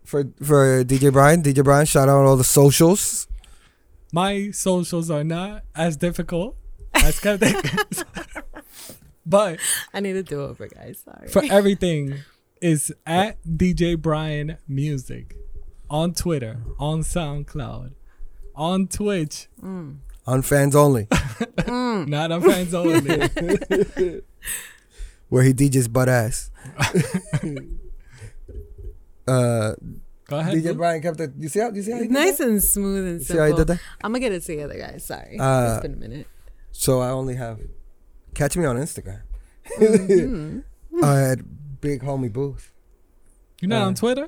for for D J Brian, D J Brian, shout out all the socials. My socials are not as difficult. That's kind of thing. But I need to do over, guys. Sorry. For everything is at D J Brian Music on Twitter, on SoundCloud, on Twitch, mm. on Fans Only. mm. Not on Fans Only. Where he D Js butt ass. uh. Go ahead. D J Brian kept it. You see how? You see how? He did nice that? And smooth and simple. You see how I did that? I'm gonna get it together, guys. Sorry, uh, it's been a minute. So I only have. Catch me on Instagram. Mm-hmm. I had Big Homie Booth. You're not uh, on Twitter?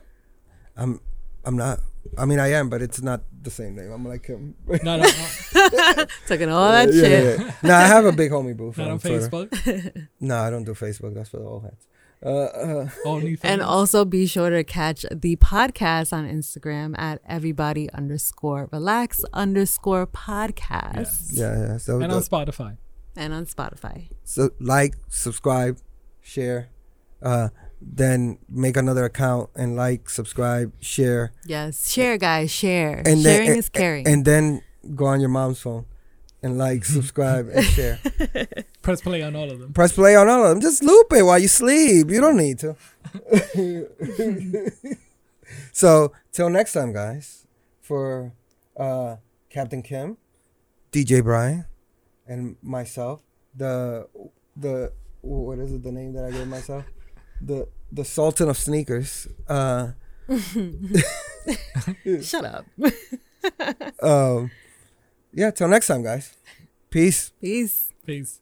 I'm. I'm not. I mean, I am, but it's not the same name. I'm like him. Not on. Talking all that uh, yeah, shit. Yeah, yeah. No, I have a Big Homie Booth. Not on, on Facebook. No, I don't do Facebook. That's for the old heads. Uh, uh. And also be sure to catch the podcast on Instagram at everybody underscore relax underscore podcast. Yes. Yeah, yeah. So and on the, Spotify. And on Spotify. So like, subscribe, share, uh, then make another account and like, subscribe, share. Yes, share, guys, share. And Sharing then, is and, caring. And then go on your mom's phone and like, subscribe, and share. Press play on all of them. Press play on all of them. Just loop it while you sleep. You don't need to. So, till next time, guys. For uh, Captain Kim, D J Brian, and myself, the the what is it? The name that I gave myself, the the Sultan of Sneakers. Uh, Shut up. um, yeah. Till next time, guys. Peace. Peace. Peace.